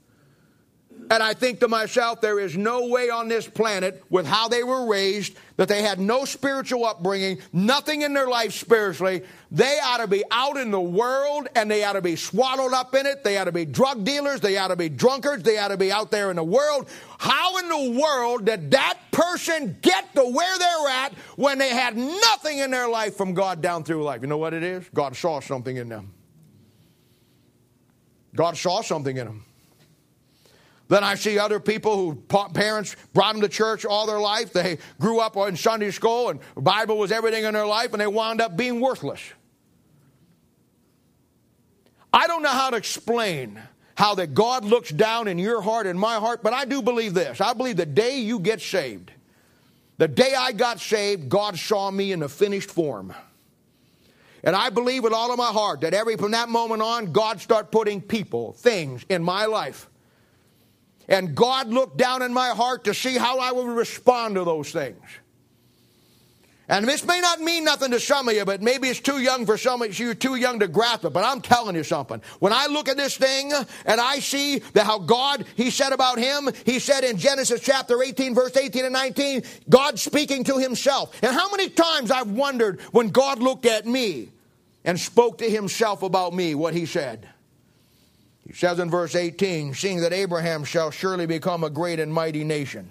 and I think to myself, there is no way on this planet with how they were raised, that they had no spiritual upbringing, nothing in their life spiritually. They ought to be out in the world, and they ought to be swallowed up in it. They ought to be drug dealers. They ought to be drunkards. They ought to be out there in the world. How in the world did that person get to where they're at when they had nothing in their life from God down through life? You know what it is? God saw something in them. God saw something in them. Then I see other people whose parents brought them to church all their life. They grew up in Sunday school and the Bible was everything in their life, and they wound up being worthless. I don't know how to explain how that God looks down in your heart and my heart, but I do believe this. I believe the day you get saved, the day I got saved, God saw me in the finished form. And I believe with all of my heart that from that moment on, God started putting people, things in my life. And God looked down in my heart to see how I would respond to those things. And this may not mean nothing to some of you, but maybe it's too young for some of you, you're too young to grasp it. But I'm telling you something. When I look at this thing and I see that how God, he said about him, he said in Genesis chapter 18, verse 18 and 19, God speaking to himself. And how many times I've wondered when God looked at me and spoke to himself about me, what he said. He says in verse 18, seeing that Abraham shall surely become a great and mighty nation,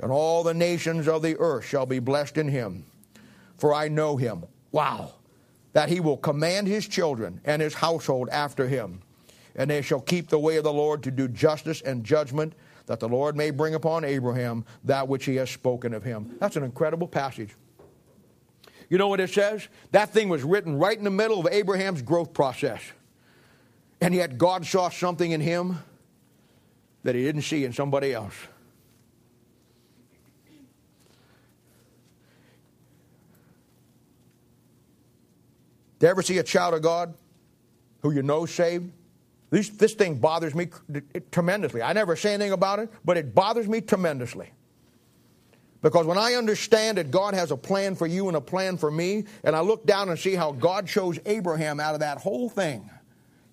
and all the nations of the earth shall be blessed in him, for I know him. Wow. That he will command his children and his household after him, and they shall keep the way of the Lord to do justice and judgment, that the Lord may bring upon Abraham that which he has spoken of him. That's an incredible passage. You know what it says? That thing was written right in the middle of Abraham's growth process. And yet God saw something in him that he didn't see in somebody else. Do you ever see a child of God who you know saved? This thing bothers me tremendously. I never say anything about it, but it bothers me tremendously. Because when I understand that God has a plan for you and a plan for me, and I look down and see how God chose Abraham out of that whole thing,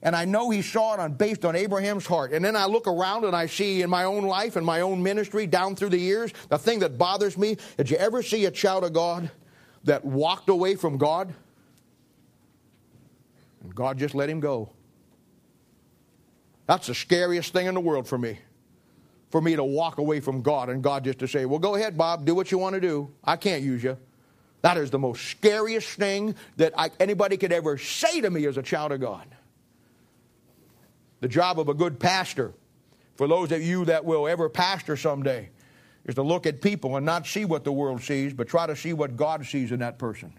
and I know he saw it based on Abraham's heart, and then I look around and I see in my own life and my own ministry down through the years, the thing that bothers me, did you ever see a child of God that walked away from God? And God just let him go. That's the scariest thing in the world for me to walk away from God and God just to say, well, go ahead, Bob, do what you want to do. I can't use you. That is the most scariest thing that anybody could ever say to me as a child of God. The job of a good pastor, for those of you that will ever pastor someday, is to look at people and not see what the world sees, but try to see what God sees in that person.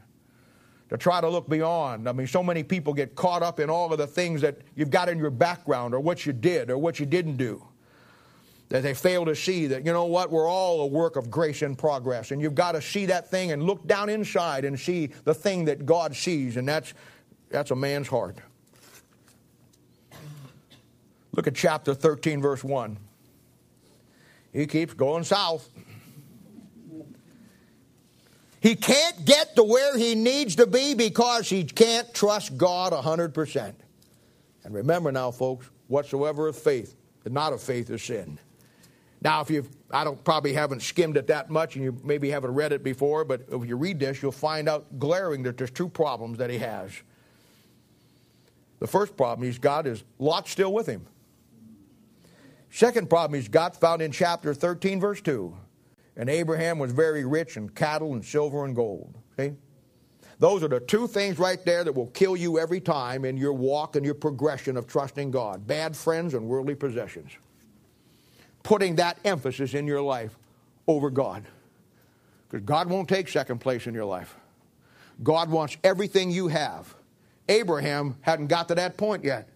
To try to look beyond. I mean, so many people get caught up in all of the things that you've got in your background or what you did or what you didn't do. That they fail to see that, you know what, we're all a work of grace in progress. And you've got to see that thing and look down inside and see the thing that God sees. And that's a man's heart. Look at chapter 13, verse 1. He keeps going south. He can't get to where he needs to be because he can't trust God 100%. And remember now, folks, whatsoever of faith, and not of faith is sin. Now, if probably haven't skimmed it that much, and you maybe haven't read it before, but if you read this, you'll find out glaring that there's two problems that he has. The first problem he's got is Lot still with him. Second problem he's got found in chapter 13, verse 2. And Abraham was very rich in cattle and silver and gold. See? Those are the two things right there that will kill you every time in your walk and your progression of trusting God. Bad friends and worldly possessions. Putting that emphasis in your life over God. Because God won't take second place in your life. God wants everything you have. Abraham hadn't got to that point yet.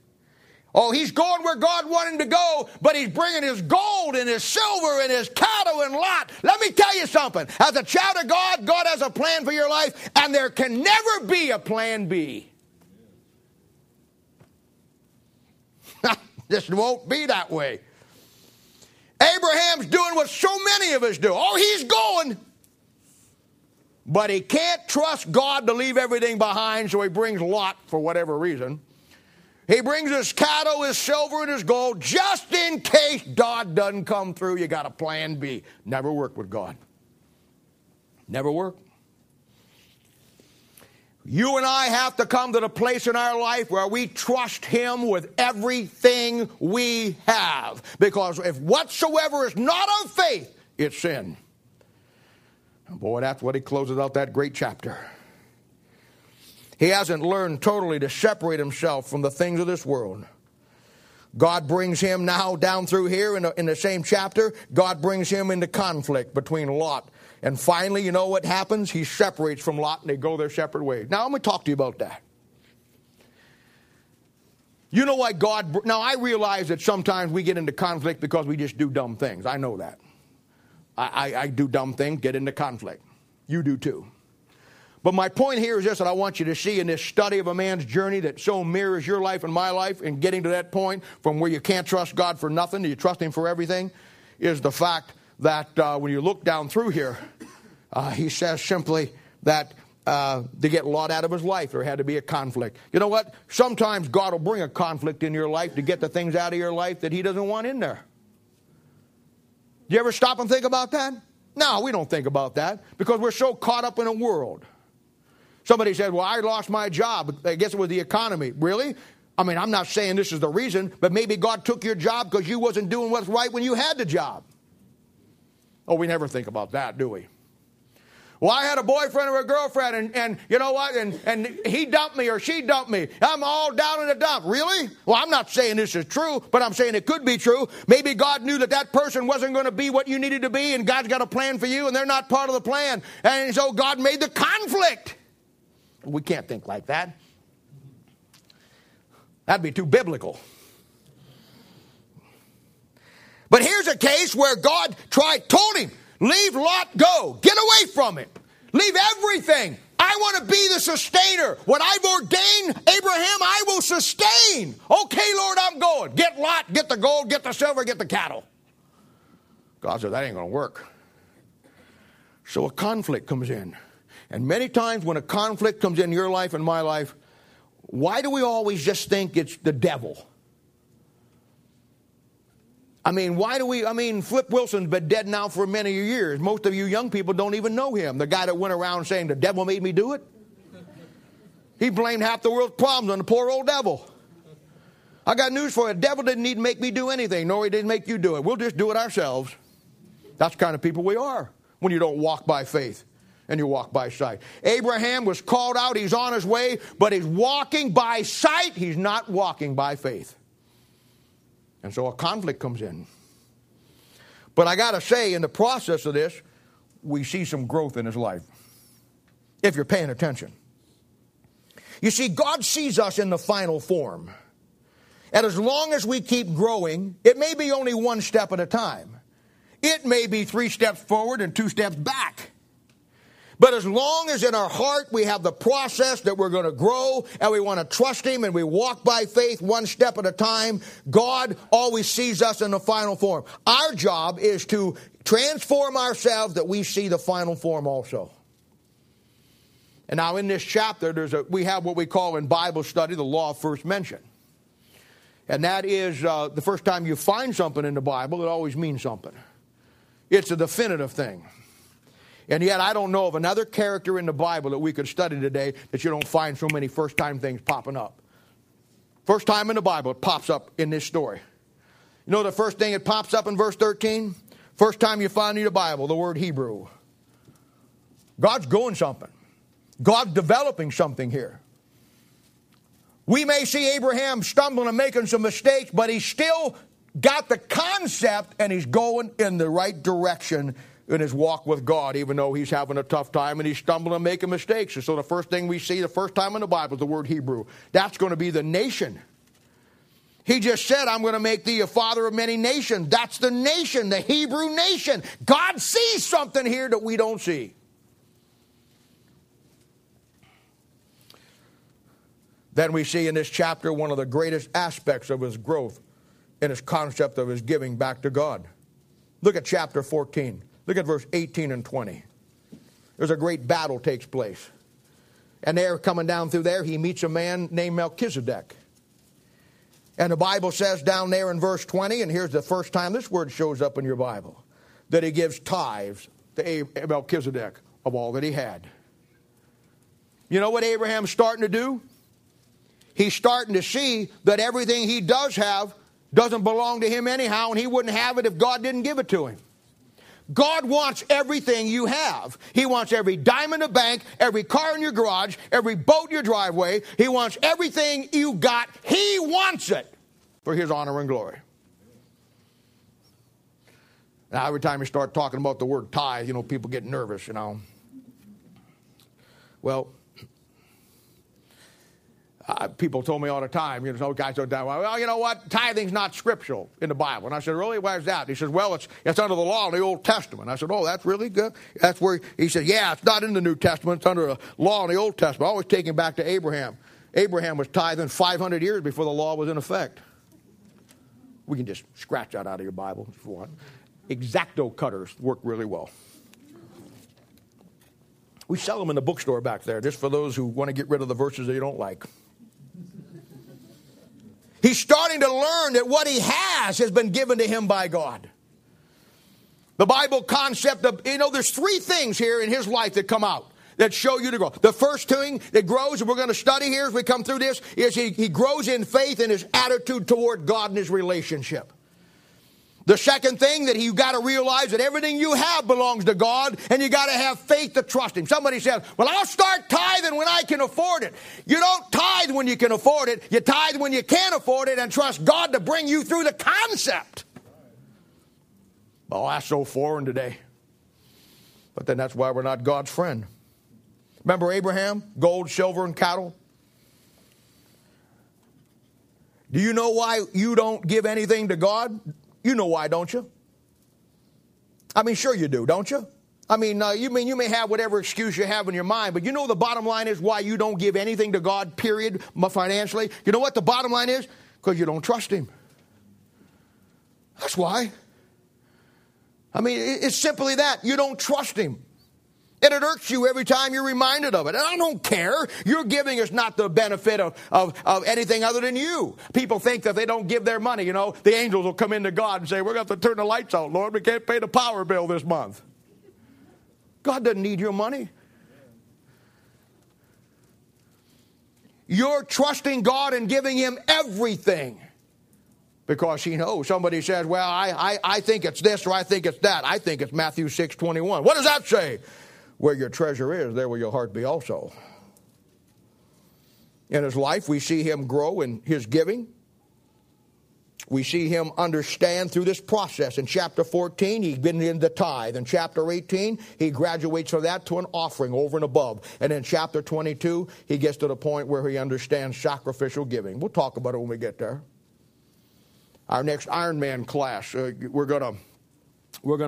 Oh, he's going where God wanted him to go, but he's bringing his gold and his silver and his cattle and Lot. Let me tell you something. As a child of God, God has a plan for your life, and there can never be a plan B. This won't be that way. Abraham's doing what so many of us do. Oh, he's going. But he can't trust God to leave everything behind, so he brings Lot for whatever reason. He brings his cattle, his silver, and his gold, just in case God doesn't come through. You got a plan B. Never worked with God. Never worked. You and I have to come to the place in our life where we trust him with everything we have. Because if whatsoever is not of faith, it's sin. And boy, that's what he closes out that great chapter. He hasn't learned totally to separate himself from the things of this world. God brings him now down through here in the same chapter. God brings him into conflict between Lot. And finally, you know what happens? He separates from Lot and they go their separate ways. Now, I'm going to talk to you about that. You know why God... Now, I realize that sometimes we get into conflict because we just do dumb things. I know that. I do dumb things, get into conflict. You do too. But my point here is this, that I want you to see in this study of a man's journey that so mirrors your life and my life and getting to that point from where you can't trust God for nothing to you trust him for everything, is the fact that when you look down through here, he says simply that to get Lot out of his life, there had to be a conflict. You know what? Sometimes God will bring a conflict in your life to get the things out of your life that he doesn't want in there. Do you ever stop and think about that? No, we don't think about that because we're so caught up in a world. Somebody said, well, I lost my job. I guess it was the economy. Really? I mean, I'm not saying this is the reason, but maybe God took your job because you wasn't doing what's right when you had the job. Oh, we never think about that, do we? Well, I had a boyfriend or a girlfriend, and you know what? And he dumped me or she dumped me. I'm all down in the dump. Really? Well, I'm not saying this is true, but I'm saying it could be true. Maybe God knew that that person wasn't going to be what you needed to be, and God's got a plan for you, and they're not part of the plan. And so God made the conflict. We can't think like that. That'd be too biblical. But here's a case where God told him, leave Lot go. Get away from it. Leave everything. I I want to be the sustainer. What I've ordained, Abraham, I will sustain. Okay, Lord, I'm going. Get Lot, get the gold, get the silver, get the cattle. God said, that ain't going to work. So a conflict comes in. And many times when a conflict comes in your life and my life, why do we always just think it's the devil? I mean, Flip Wilson's been dead now for many years. Most of you young people don't even know him. The guy that went around saying, the devil made me do it. He blamed half the world's problems on the poor old devil. I got news for you. The devil didn't need to make me do anything, nor he didn't make you do it. We'll just do it ourselves. That's the kind of people we are when you don't walk by faith and you walk by sight. Abraham was called out. He's on his way, but he's walking by sight. He's not walking by faith. And so a conflict comes in. But I got to say, in the process of this, we see some growth in his life, if you're paying attention. You see, God sees us in the final form. And as long as we keep growing, it may be only one step at a time. It may be 3 steps forward and 2 steps back. But as long as in our heart we have the process that we're going to grow and we want to trust Him and we walk by faith 1 step at a time, God always sees us in the final form. Our job is to transform ourselves that we see the final form also. And now in this chapter, we have what we call in Bible study the law of first mention. And that is the first time you find something in the Bible, it always means something. It's a definitive thing. And yet I don't know of another character in the Bible that we could study today that you don't find so many first-time things popping up. First time in the Bible, it pops up in this story. You know the first thing that pops up in verse 13? First time you find in the Bible, the word Hebrew. God's going something. God's developing something here. We may see Abraham stumbling and making some mistakes, but he's still got the concept and he's going in the right direction in his walk with God, even though he's having a tough time and he's stumbling and making mistakes. And so the first thing we see the first time in the Bible is the word Hebrew. That's going to be the nation. He just said, I'm going to make thee a father of many nations. That's the nation, the Hebrew nation. God sees something here that we don't see. Then we see in this chapter one of the greatest aspects of his growth and his concept of his giving back to God. Look at chapter 14. Look at verse 18 and 20. There's a great battle takes place. And they're coming down through there. He meets a man named Melchizedek. And the Bible says down there in verse 20, and here's the first time this word shows up in your Bible, that he gives tithes to Melchizedek of all that he had. You know what Abraham's starting to do? He's starting to see that everything he does have doesn't belong to him anyhow, and he wouldn't have it if God didn't give it to him. God wants everything you have. He wants every dime in the bank, every car in your garage, every boat in your driveway. He wants everything you got. He wants it for His honor and glory. Now, every time you start talking about the word tithe, people get nervous, Well, people told me all the time, guys don't die. Well, you know what? Tithing's not scriptural in the Bible. And I said, really? Why is that? He says, well, it's under the law in the Old Testament. I said, oh, that's really good. That's where he said, yeah, it's not in the New Testament. It's under the law in the Old Testament. I always take him back to Abraham. Abraham was tithing 500 years before the law was in effect. We can just scratch that out of your Bible if you want. Exacto cutters work really well. We sell them in the bookstore back there, just for those who want to get rid of the verses that you don't like. He's starting to learn that what he has been given to him by God. The Bible concept of, there's 3 things here in his life that come out that show you to grow. The first thing that grows, and we're going to study here as we come through this, is he grows in faith and his attitude toward God and his relationship. The second thing that you got to realize that everything you have belongs to God and you got to have faith to trust Him. Somebody says, well, I'll start tithing when I can afford it. You don't tithe when you can afford it. You tithe when you can't afford it and trust God to bring you through the concept. Oh, that's so foreign today. But then that's why we're not God's friend. Remember Abraham? Gold, silver, and cattle. Do you know why you don't give anything to God? You know why, don't you? I mean, sure you do, don't you? I mean, you may have whatever excuse you have in your mind, but you know the bottom line is why you don't give anything to God, period, financially. You know what the bottom line is? Because you don't trust him. That's why. I mean, it's simply that. You don't trust him. And it irks you every time you're reminded of it. And I don't care. Your giving is not the benefit of anything other than you. People think that they don't give their money. You know, the angels will come into God and say, we're going to have to turn the lights out, Lord. We can't pay the power bill this month. God doesn't need your money. You're trusting God and giving him everything. Because he knows. Somebody says, well, I think it's this or I think it's that. I think it's Matthew 6:21. What does that say? Where your treasure is, there will your heart be also. In his life, we see him grow in his giving. We see him understand through this process. In chapter 14, he's been in the tithe. In chapter 18, he graduates from that to an offering over and above. And in chapter 22, he gets to the point where he understands sacrificial giving. We'll talk about it when we get there. Our next Iron Man class, we're going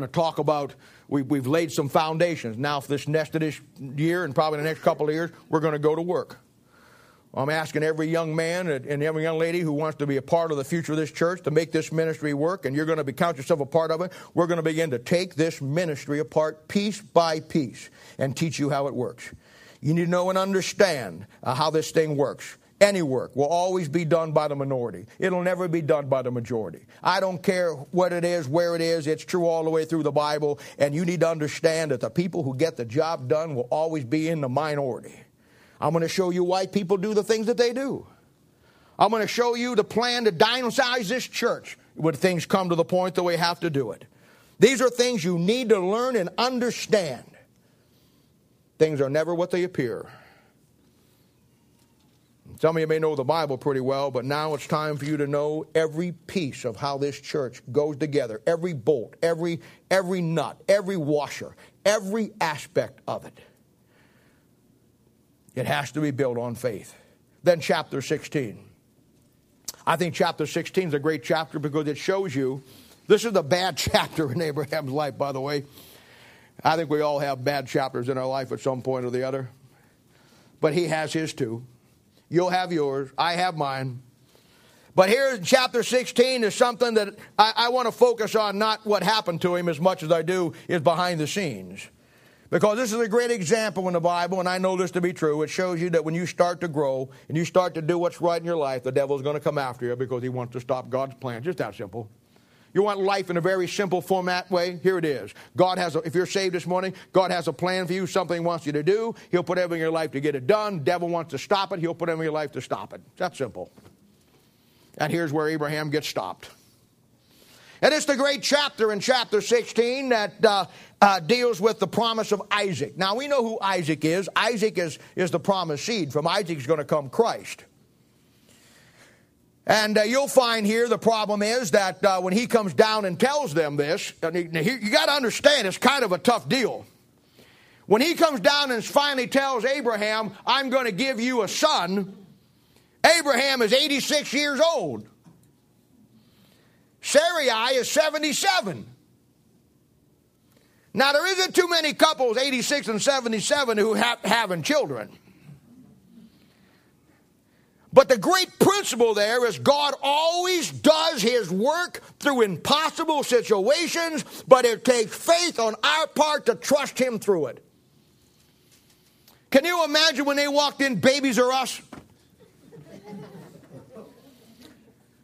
to talk about, we've laid some foundations. Now, for this year and probably the next couple of years, we're going to go to work. I'm asking every young man and every young lady who wants to be a part of the future of this church to make this ministry work, and you're going to count yourself a part of it. We're going to begin to take this ministry apart piece by piece and teach you how it works. You need to know and understand how this thing works. Any work will always be done by the minority. It'll never be done by the majority. I don't care what it is, where it is. It's true all the way through the Bible. And you need to understand that the people who get the job done will always be in the minority. I'm going to show you why people do the things that they do. I'm going to show you the plan to downsize this church when things come to the point that we have to do it. These are things you need to learn and understand. Things are never what they appear. Some of you may know the Bible pretty well, but now it's time for you to know every piece of how this church goes together, every bolt, every nut, every washer, every aspect of it. It has to be built on faith. Then chapter 16. I think chapter 16 is a great chapter because it shows you, this is a bad chapter in Abraham's life, by the way. I think we all have bad chapters in our life at some point or the other. But he has his too. You'll have yours. I have mine. But here in chapter 16 is something that I want to focus on, not what happened to him as much as I do is behind the scenes. Because this is a great example in the Bible, and I know this to be true. It shows you that when you start to grow and you start to do what's right in your life, the devil's going to come after you because he wants to stop God's plan. Just that simple. You want life in a very simple format way? Here it is. God has, if you're saved this morning, God has a plan for you, something he wants you to do. He'll put everything in your life to get it done. Devil wants to stop it. He'll put everything in your life to stop it. It's that simple. And here's where Abraham gets stopped. And it's the great chapter in chapter 16 that deals with the promise of Isaac. Now, we know who Isaac is. Isaac is the promised seed. From Isaac is going to come Christ. And you'll find here the problem is that when he comes down and tells them this, and you got to understand it's kind of a tough deal. When he comes down and finally tells Abraham, I'm going to give you a son, Abraham is 86 years old. Sarai is 77. Now, there isn't too many couples, 86 and 77, who having children. But the great principle there is God always does his work through impossible situations, but it takes faith on our part to trust him through it. Can you imagine when they walked in Babies R Us?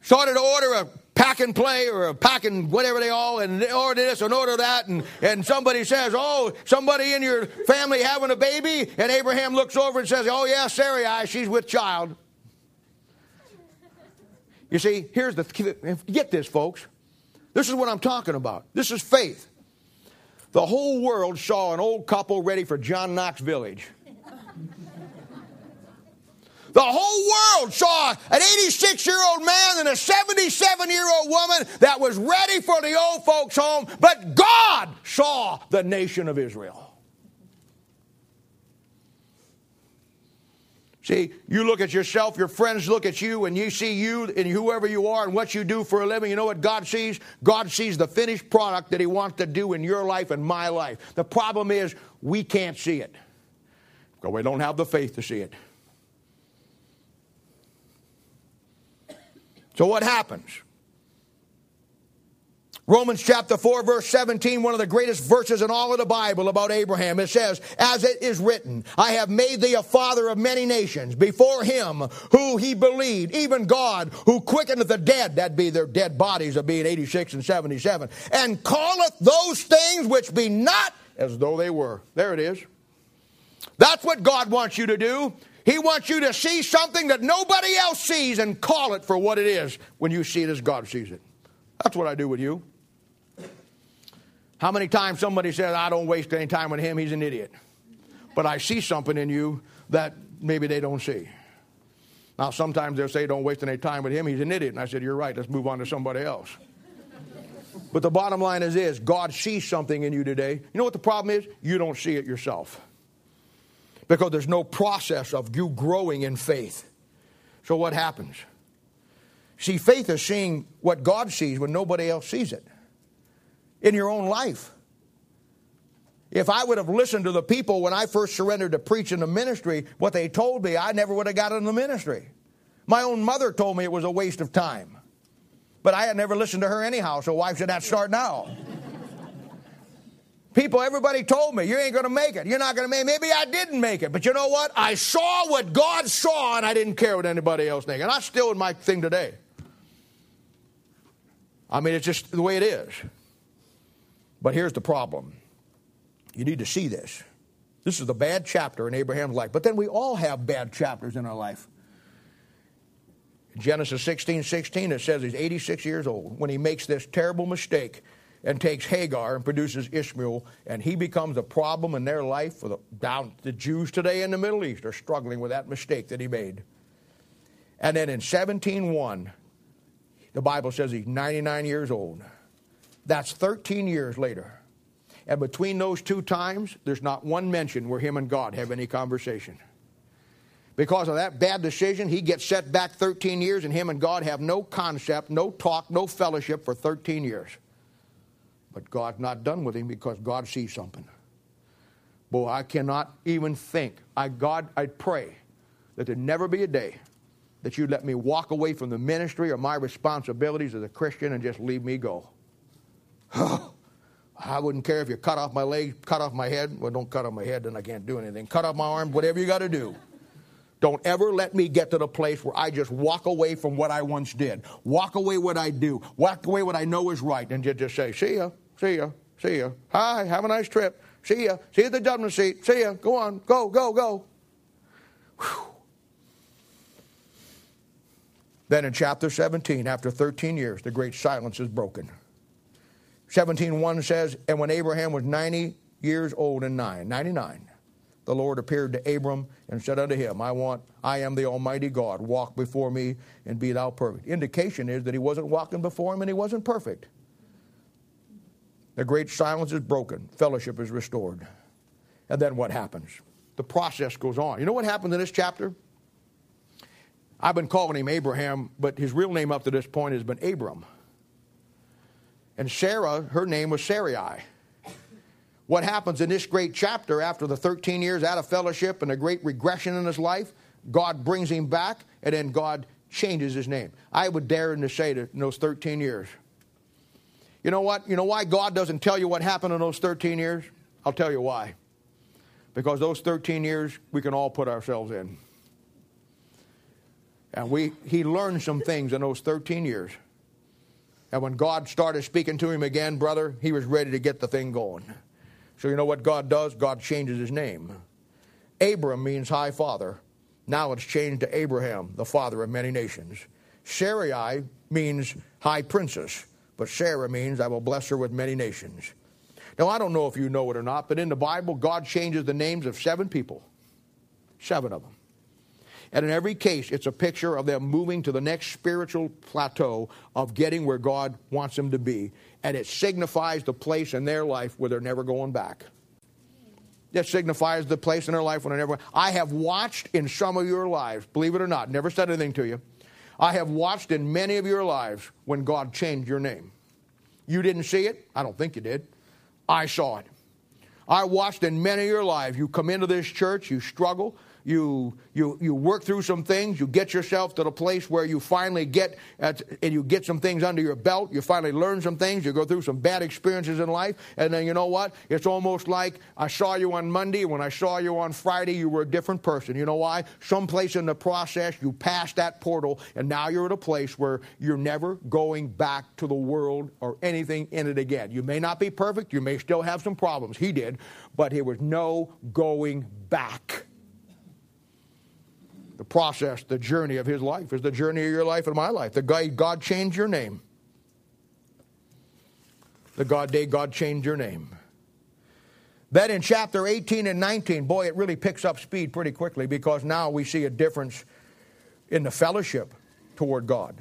Started to order a pack and play or a pack and whatever they all, and they order this and order that, and somebody says, oh, somebody in your family having a baby? And Abraham looks over and says, oh yeah, Sarai, she's with child. You see, here's the, get this, folks. This is what I'm talking about. This is faith. The whole world saw an old couple ready for John Knox Village. The whole world saw an 86-year-old man and a 77-year-old woman that was ready for the old folks' home, but God saw the nation of Israel. See, you look at yourself, your friends look at you, and you see you and whoever you are and what you do for a living. You know what God sees? God sees the finished product that he wants to do in your life and my life. The problem is we can't see it because we don't have the faith to see it. So what happens? Romans chapter 4, verse 17, one of the greatest verses in all of the Bible about Abraham. It says, as it is written, I have made thee a father of many nations before him who he believed, even God who quickeneth the dead, that be their dead bodies of being 86 and 77, and calleth those things which be not as though they were. There it is. That's what God wants you to do. He wants you to see something that nobody else sees and call it for what it is when you see it as God sees it. That's what I do with you. How many times somebody says, I don't waste any time with him, he's an idiot. But I see something in you that maybe they don't see. Now, sometimes they'll say, don't waste any time with him, he's an idiot. And I said, you're right, let's move on to somebody else. But the bottom line is this, God sees something in you today. You know what the problem is? You don't see it yourself. Because there's no process of you growing in faith. So what happens? See, faith is seeing what God sees when nobody else sees it. In your own life. If I would have listened to the people when I first surrendered to preach in the ministry, what they told me, I never would have got in the ministry. My own mother told me it was a waste of time. But I had never listened to her anyhow, so why should that start now? People, everybody told me, you ain't going to make it. You're not going to make it. Maybe I didn't make it. But you know what? I saw what God saw, and I didn't care what anybody else thinks. And I still in my thing today. I mean, it's just the way it is. But here's the problem. You need to see this. This is the bad chapter in Abraham's life. But then we all have bad chapters in our life. Genesis 16:16, it says he's 86 years old when he makes this terrible mistake and takes Hagar and produces Ishmael, and he becomes a problem in their life. The Jews today in the Middle East are struggling with that mistake that he made. And then in 17:1, the Bible says he's 99 years old. That's 13 years later. And between those two times, there's not one mention where him and God have any conversation. Because of that bad decision, he gets set back 13 years, and him and God have no concept, no talk, no fellowship for 13 years. But God's not done with him because God sees something. Boy, I cannot even think. I pray that there never be a day that you let me walk away from the ministry or my responsibilities as a Christian and just leave me go. I wouldn't care if you cut off my leg, cut off my head. Well, don't cut off my head, then I can't do anything. Cut off my arm, whatever you got to do. Don't ever let me get to the place where I just walk away from what I once did. Walk away what I do. Walk away what I know is right. And you just say, see ya, see ya, see ya. Hi, have a nice trip. See ya. See you at the judgment seat. See ya. Go on. Go, go, go. Whew. Then in chapter 17, after 13 years, the great silence is broken. 17:1 says, and when Abraham was 90 years old and 99, the Lord appeared to Abram and said unto him, I am the Almighty God, walk before me and be thou perfect. Indication is that he wasn't walking before him and he wasn't perfect. The great silence is broken. Fellowship is restored. And then what happens? The process goes on. You know what happens in this chapter? I've been calling him Abraham, but his real name up to this point has been Abram. And Sarah, her name was Sarai. What happens in this great chapter after the 13 years out of fellowship and a great regression in his life, God brings him back, and then God changes his name. I would dare to say that in those 13 years. You know what? You know why God doesn't tell you what happened in those 13 years? I'll tell you why. Because those 13 years, we can all put ourselves in. And he learned some things in those 13 years. And when God started speaking to him again, brother, he was ready to get the thing going. So you know what God does? God changes his name. Abram means high father. Now it's changed to Abraham, the father of many nations. Sarai means high princess, but Sarah means I will bless her with many nations. Now, I don't know if you know it or not, but in the Bible, God changes the names of 7 people, 7 of them. And in every case, it's a picture of them moving to the next spiritual plateau of getting where God wants them to be. And it signifies the place in their life where they're never going back. That signifies the place in our life when everyone. I have watched in some of your lives, believe it or not, never said anything to you. I have watched in many of your lives when God changed your name. You didn't see it? I don't think you did. I saw it. I watched in many of your lives. You come into this church, you struggle, you work through some things, you get yourself to the place where you finally get, and you get some things under your belt, you finally learn some things, you go through some bad experiences in life, and then you know what? It's almost like I saw you on Monday, when I saw you on Friday, you were a different person. You know why? Someplace in the process, you passed that portal, and now you're at a place where you're never going back to the world or anything in it again. You may not be perfect, you may still have some problems. He did, but there was no going back. The process, the journey of his life is the journey of your life and my life. The day God changed your name. Then in chapter 18 and 19, boy, it really picks up speed pretty quickly, because now we see a difference in the fellowship toward God.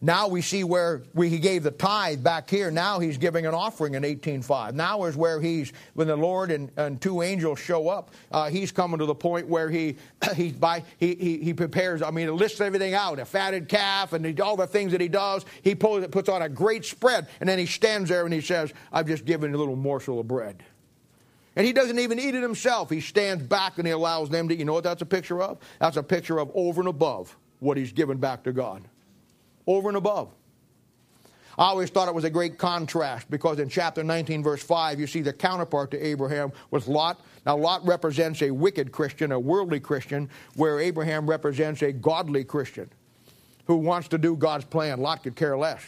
Now we see where he gave the tithe back here. Now he's giving an offering in 18:5. Now is where when the Lord and two angels show up, he's coming to the point where he prepares. I mean, he lists everything out, a fatted calf and all the things that he does. He puts on a great spread, and then he stands there and he says, I've just given a little morsel of bread. And he doesn't even eat it himself. He stands back and he allows them to. You know what that's a picture of? That's a picture of over and above what he's given back to God. Over and above. I always thought it was a great contrast, because in chapter 19, verse 5, you see the counterpart to Abraham was Lot. Now, Lot represents a wicked Christian, a worldly Christian, where Abraham represents a godly Christian who wants to do God's plan. Lot could care less.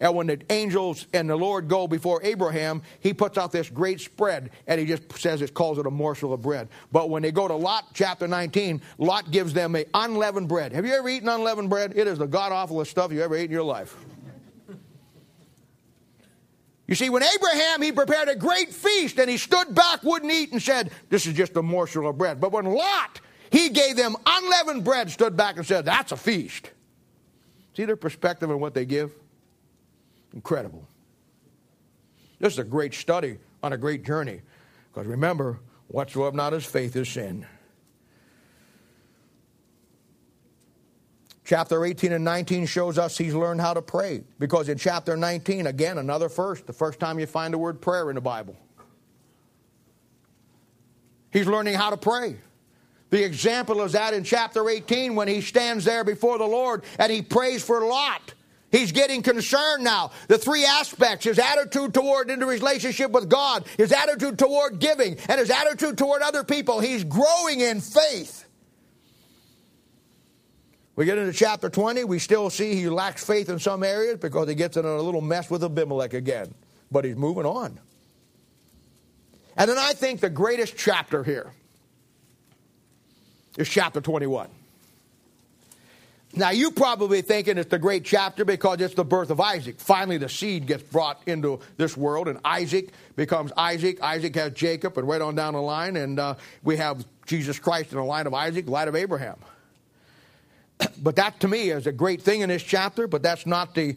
And when the angels and the Lord go before Abraham, he puts out this great spread, and he just calls it a morsel of bread. But when they go to Lot, chapter 19, Lot gives them an unleavened bread. Have you ever eaten unleavened bread? It is the god-awfulest stuff you ever ate in your life. You see, when Abraham, he prepared a great feast, and he stood back, wouldn't eat, and said, this is just a morsel of bread. But when Lot, he gave them unleavened bread, stood back and said, that's a feast. See their perspective on what they give? Incredible. This is a great study on a great journey. Because remember, whatsoever not is faith is sin. Chapter 18 and 19 shows us he's learned how to pray. Because in chapter 19, again, another first, the first time you find the word prayer in the Bible. He's learning how to pray. The example is that in chapter 18 when he stands there before the Lord and he prays for Lot. He's getting concerned now. The three aspects, his attitude toward into relationship with God, his attitude toward giving, and his attitude toward other people. He's growing in faith. We get into chapter 20, we still see he lacks faith in some areas because he gets in a little mess with Abimelech again. But he's moving on. And then I think the greatest chapter here is chapter 21. Now, you're probably thinking it's the great chapter because it's the birth of Isaac. Finally, the seed gets brought into this world, and Isaac becomes Isaac. Isaac has Jacob, and right on down the line, and we have Jesus Christ in the line of Isaac, line of Abraham. But that, to me, is a great thing in this chapter. But that's not the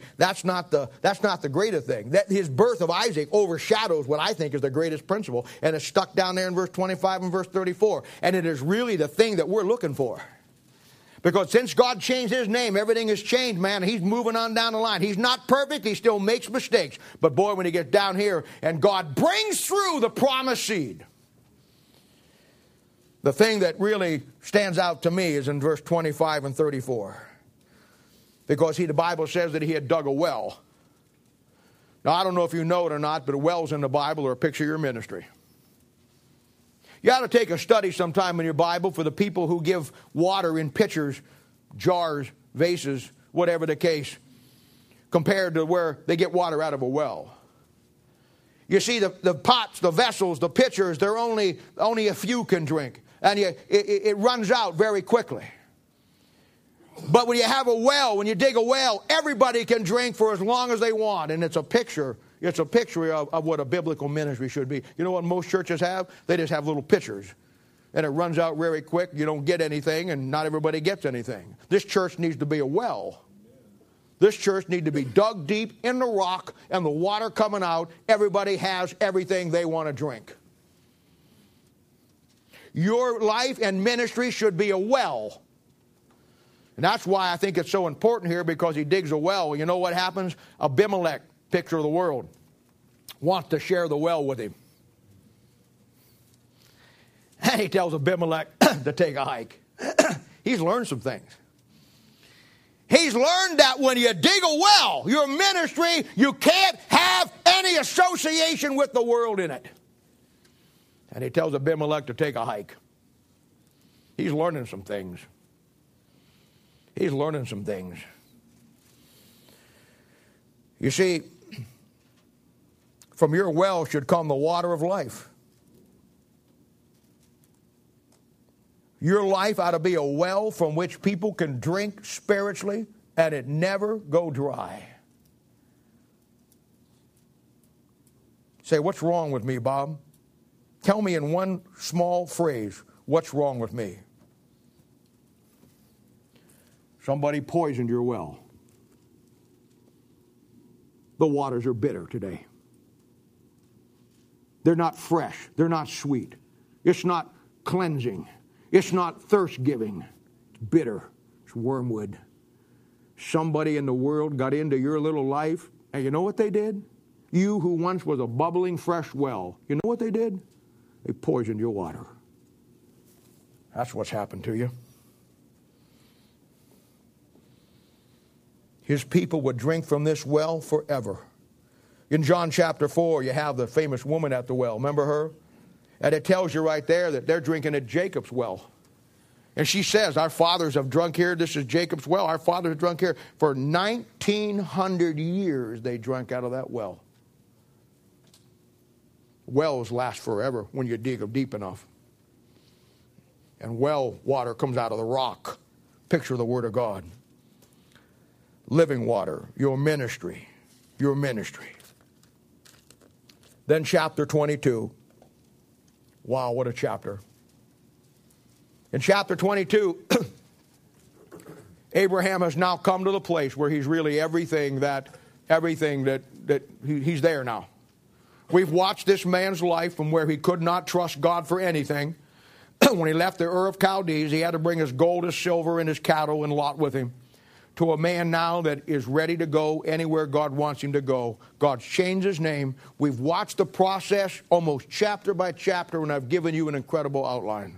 greater thing. That his birth of Isaac overshadows what I think is the greatest principle, and it's stuck down there in verse 25 and verse 34. And it is really the thing that we're looking for. Because since God changed his name, everything has changed, man. He's moving on down the line. He's not perfect. He still makes mistakes. But boy, when he gets down here and God brings through the promised seed, the thing that really stands out to me is in verse 25 and 34. Because the Bible says that he had dug a well. Now, I don't know if you know it or not, but wells in the Bible are a picture of your ministry. You ought to take a study sometime in your Bible for the people who give water in pitchers, jars, vases, whatever the case, compared to where they get water out of a well. You see, the pots, the vessels, the pitchers, they're only a few can drink. And it runs out very quickly. But when you have a well, when you dig a well, everybody can drink for as long as they want. And it's a picture. It's a picture of what a biblical ministry should be. You know what most churches have? They just have little pitchers. And it runs out very quick. You don't get anything, and not everybody gets anything. This church needs to be a well. This church needs to be dug deep in the rock, and the water coming out. Everybody has everything they want to drink. Your life and ministry should be a well. And that's why I think it's so important here, because he digs a well. You know what happens? Abimelech, picture of the world, wants to share the well with him. And he tells Abimelech to take a hike. He's learned some things. He's learned that when you dig a well, your ministry, you can't have any association with the world in it. And he tells Abimelech to take a hike. He's learning some things. He's learning some things. You see, from your well should come the water of life. Your life ought to be a well from which people can drink spiritually and it never go dry. Say, what's wrong with me, Bob? Tell me in one small phrase, what's wrong with me? Somebody poisoned your well. The waters are bitter today. They're not fresh. They're not sweet. It's not cleansing. It's not thirst-giving. It's bitter. It's wormwood. Somebody in the world got into your little life, and you know what they did? You who once was a bubbling, fresh well, you know what they did? They poisoned your water. That's what's happened to you. His people would drink from this well forever. In John chapter 4, you have the famous woman at the well. Remember her? And it tells you right there that they're drinking at Jacob's well. And she says, our fathers have drunk here. This is Jacob's well. Our fathers have drunk here. For 1,900 years they drank out of that well. Wells last forever when you dig them deep enough. And well water comes out of the rock. Picture the Word of God. Living water, your ministry, your ministry. Then chapter 22. Wow, what a chapter. In chapter 22, Abraham has now come to the place where he's really everything that he's there now. We've watched this man's life from where he could not trust God for anything. When he left the Ur of Chaldees, he had to bring his gold, his silver, and his cattle and Lot with him, to a man now that is ready to go anywhere God wants him to go. God changed his name. We've watched the process almost chapter by chapter, and I've given you an incredible outline.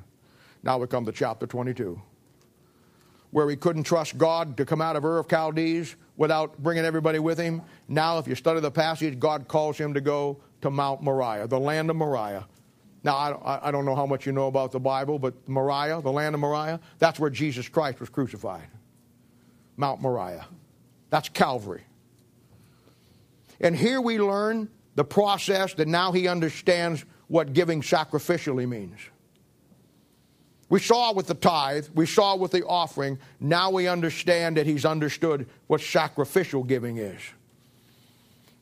Now we come to chapter 22, where he couldn't trust God to come out of Ur of Chaldees without bringing everybody with him. Now, if you study the passage, God calls him to go to Mount Moriah, the land of Moriah. Now, I don't know how much you know about the Bible, but Moriah, the land of Moriah, that's where Jesus Christ was crucified. Mount Moriah. That's Calvary. And here we learn the process that now he understands what giving sacrificially means. We saw with the tithe, we saw with the offering, now we understand that he's understood what sacrificial giving is.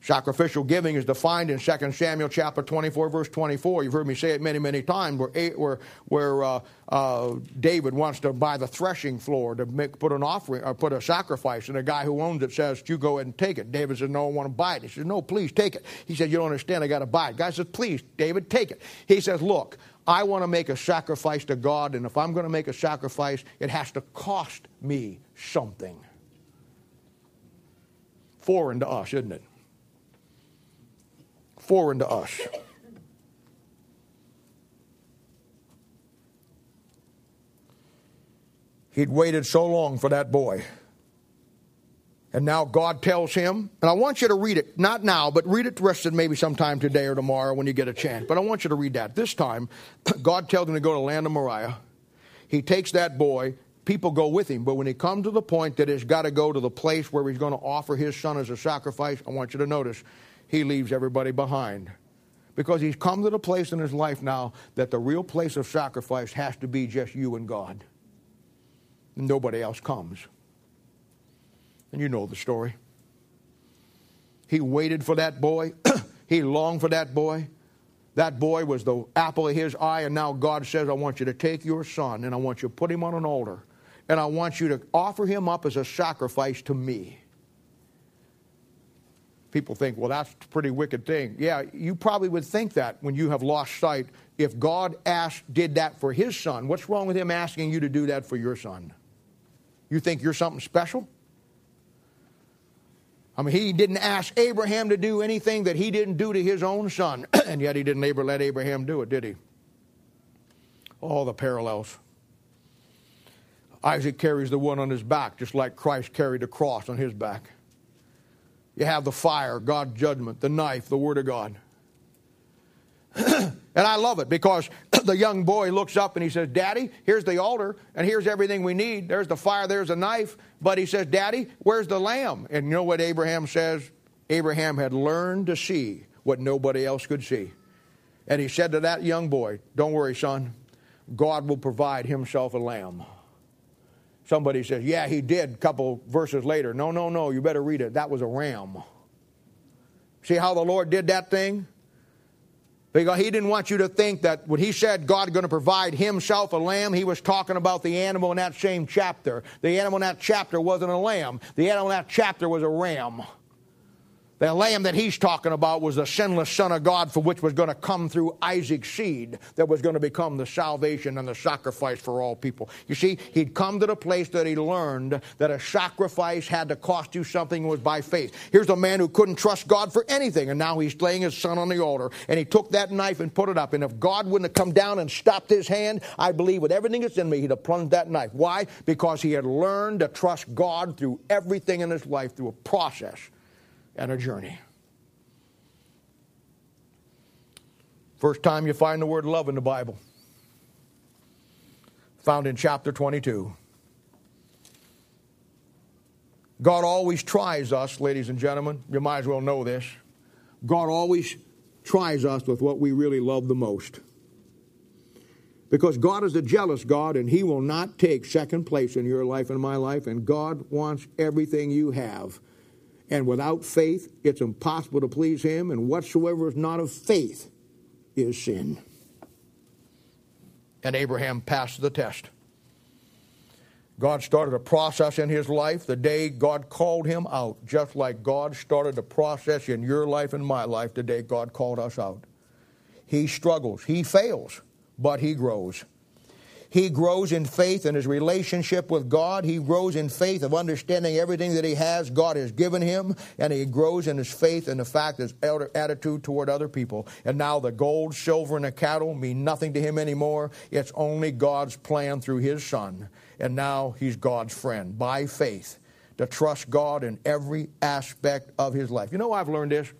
Sacrificial giving is defined in 2 Samuel chapter 24, verse 24. You've heard me say it many, many times, where David wants to buy the threshing floor to put an offering or put a sacrifice, and the guy who owns it says, "You go ahead and take it." David says, "No, I want to buy it." He says, "No, please take it." He says, "You don't understand. I got to buy it." The guy says, "Please, David, take it." He says, "Look, I want to make a sacrifice to God, and if I'm going to make a sacrifice, it has to cost me something." Foreign to us, isn't it? Foreign to us. He'd waited so long for that boy. And now God tells him, and I want you to read it, not now, but read it the rest of maybe sometime today or tomorrow when you get a chance. But I want you to read that. This time, God tells him to go to the land of Moriah. He takes that boy. People go with him. But when he comes to the point that he's got to go to the place where he's going to offer his son as a sacrifice, I want you to notice, he leaves everybody behind, because he's come to the place in his life now that the real place of sacrifice has to be just you and God. Nobody else comes. And you know the story. He waited for that boy. He longed for that boy. That boy was the apple of his eye, and now God says, I want you to take your son, and I want you to put him on an altar, and I want you to offer him up as a sacrifice to me. people think, well, that's a pretty wicked thing. Yeah, you probably would think that when you have lost sight. If God did that for his son, what's wrong with him asking you to do that for your son? You think you're something special? I mean, he didn't ask Abraham to do anything that he didn't do to his own son, and yet he didn't ever let Abraham do it, did he? All the parallels. Isaac carries the one on his back, just like Christ carried a cross on his back. You have the fire, God's judgment, the knife, the Word of God. And I love it because the young boy looks up and he says, Daddy, here's the altar and here's everything we need. There's the fire, there's a knife. But he says, Daddy, where's the lamb? And you know what Abraham says? Abraham had learned to see what nobody else could see. And he said to that young boy, don't worry, son, God will provide himself a lamb. Somebody says, yeah, he did, a couple verses later. No, you better read it. That was a ram. See how the Lord did that thing? Because he didn't want you to think that when he said God is going to provide himself a lamb, he was talking about the animal in that same chapter. The animal in that chapter wasn't a lamb. The animal in that chapter was a ram. The lamb that he's talking about was the sinless Son of God, for which was going to come through Isaac's seed, that was going to become the salvation and the sacrifice for all people. You see, he'd come to the place that he learned that a sacrifice had to cost you something, was by faith. Here's a man who couldn't trust God for anything, and now he's laying his son on the altar, and he took that knife and put it up. And if God wouldn't have come down and stopped his hand, I believe with everything that's in me, he'd have plunged that knife. Why? Because he had learned to trust God through everything in his life, through a process and a journey. First time you find the word love in the Bible, found in chapter 22. God always tries us, ladies and gentlemen. You might as well know this. God always tries us with what we really love the most. Because God is a jealous God, and he will not take second place in your life and my life, and God wants everything you have. And without faith, it's impossible to please him, and whatsoever is not of faith is sin. And Abraham passed the test. God started a process in his life the day God called him out, just like God started a process in your life and my life the day God called us out. He struggles, he fails, but he grows. He grows in faith in his relationship with God. He grows in faith of understanding everything that he has, God has given him. And he grows in his faith in the fact his attitude toward other people. And now the gold, silver, and the cattle mean nothing to him anymore. It's only God's plan through his son. And now he's God's friend by faith, to trust God in every aspect of his life. You know, I've learned this.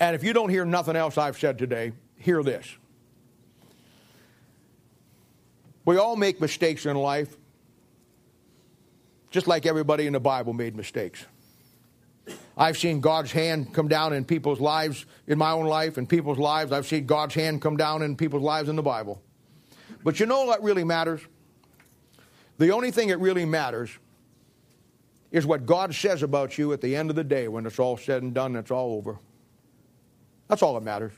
And if you don't hear nothing else I've said today, hear this. We all make mistakes in life, just like everybody in the Bible made mistakes. I've seen God's hand come down in people's lives, in my own life, in people's lives. I've seen God's hand come down in people's lives in the Bible. But you know what really matters? The only thing that really matters is what God says about you at the end of the day when it's all said and done and it's all over. That's all that matters.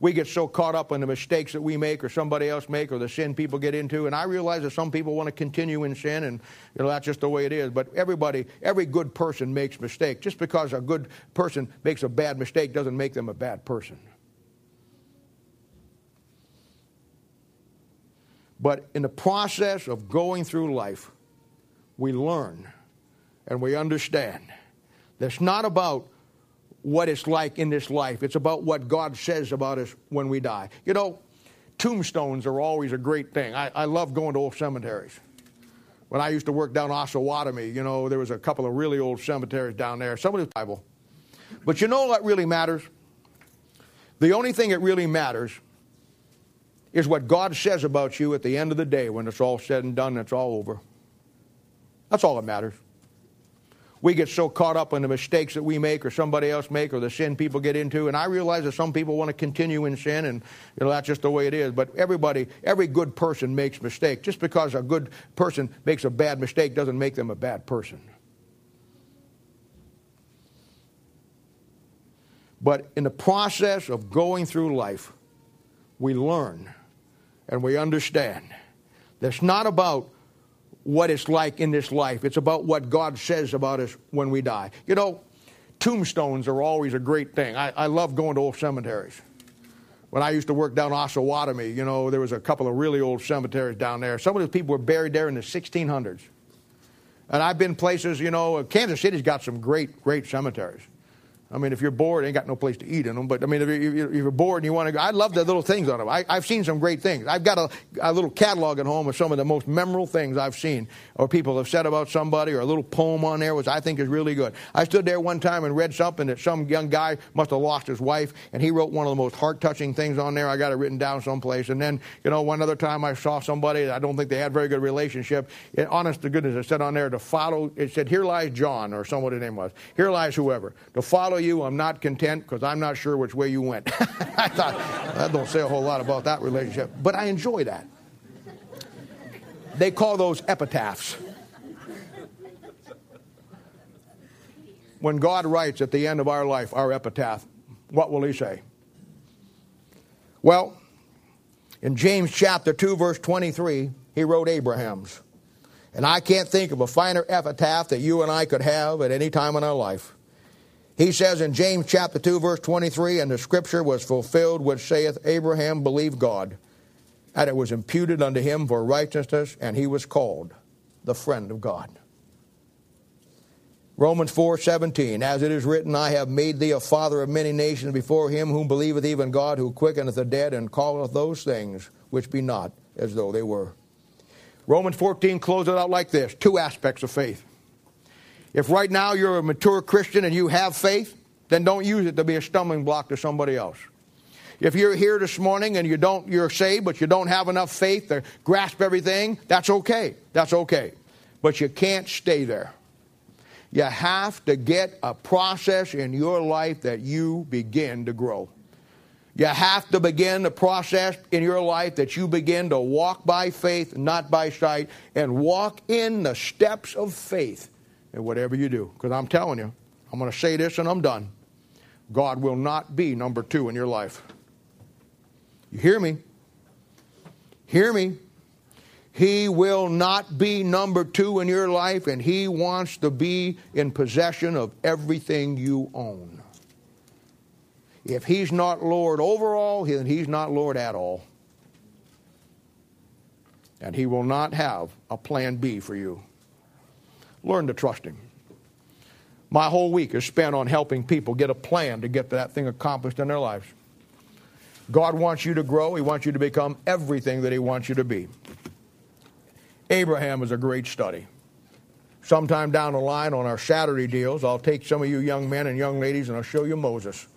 We get so caught up in the mistakes that we make or somebody else make or the sin people get into. And I realize that some people want to continue in sin, and you know, that's just the way it is. But every good person makes mistakes. Just because a good person makes a bad mistake doesn't make them a bad person. But in the process of going through life, we learn and we understand. That's not about what it's like in this life. It's about what God says about us when we die. You know, tombstones are always a great thing. I love going to old cemeteries. When I used to work down Osawatomie, you know, there was a couple of really old cemeteries down there. Somebody's Bible. But you know what really matters? The only thing that really matters is what God says about you at the end of the day when it's all said and done and it's all over. That's all that matters. We get so caught up in the mistakes that we make or somebody else make or the sin people get into. And I realize that some people want to continue in sin, and you know, that's just the way it is. But every good person makes mistakes. Just because a good person makes a bad mistake doesn't make them a bad person. But in the process of going through life, we learn and we understand. That's not about what it's like in this life. It's about what God says about us when we die. You know, Tombstones are always a great thing. I love going to old cemeteries. When I used to work down Osawatomie, you know, there was a couple of really old cemeteries down there. Some of those people were buried there in the 1600s. And I've been places, you know, Kansas City's got some great, great cemeteries. I mean, if you're bored, ain't got no place to eat in them. But, I mean, if you're bored and you want to go, I love the little things on them. I've seen some great things. I've got a little catalog at home of some of the most memorable things I've seen, or people have said about somebody, or a little poem on there, which I think is really good. I stood there one time and read something that some young guy must have lost his wife, and he wrote one of the most heart-touching things on there. I got it written down someplace. And then, you know, one other time I saw somebody, I don't think they had very good relationship. And honest to goodness, it said on there, to follow, it said, here lies John, or some what his name was. Here lies whoever. To follow you, I'm not content because I'm not sure which way you went. I thought, that don't say a whole lot about that relationship, but I enjoy that. They call those epitaphs. When God writes at the end of our life, our epitaph, what will he say? Well, in James chapter 2, verse 23, he wrote Abraham's. And I can't think of a finer epitaph that you and I could have at any time in our life. He says in James chapter 2, verse 23, and the scripture was fulfilled, which saith, Abraham believed God, and it was imputed unto him for righteousness, and he was called the friend of God. Romans 4:17, as it is written, I have made thee a father of many nations before him whom believeth even God, who quickeneth the dead, and calleth those things which be not as though they were. Romans 14 closes out like this, two aspects of faith. If right now you're a mature Christian and you have faith, then don't use it to be a stumbling block to somebody else. If you're here this morning and you're saved, but you don't have enough faith to grasp everything, that's okay. That's okay. But you can't stay there. You have to get a process in your life that you begin to grow. You have to begin the process in your life that you begin to walk by faith, not by sight, and walk in the steps of faith. And whatever you do, because I'm telling you, I'm going to say this and I'm done. God will not be number two in your life. You hear me? Hear me. He will not be number two in your life, and he wants to be in possession of everything you own. If he's not Lord over all, then he's not Lord at all. And he will not have a plan B for you. Learn to trust him. My whole week is spent on helping people get a plan to get that thing accomplished in their lives. God wants you to grow. He wants you to become everything that he wants you to be. Abraham is a great study. Sometime down the line on our Saturday deals, I'll take some of you young men and young ladies and I'll show you Moses.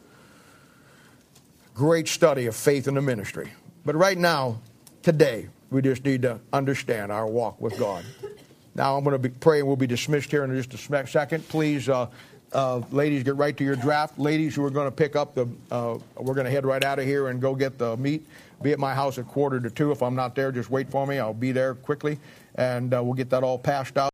Great study of faith in the ministry. But right now, today, we just need to understand our walk with God. Now I'm going to pray and we'll be dismissed here in just a second. Please, ladies, get right to your draft. Ladies who are going to pick up we're going to head right out of here and go get the meat. Be at my house at 1:45. If I'm not there, just wait for me. I'll be there quickly, and we'll get that all passed out.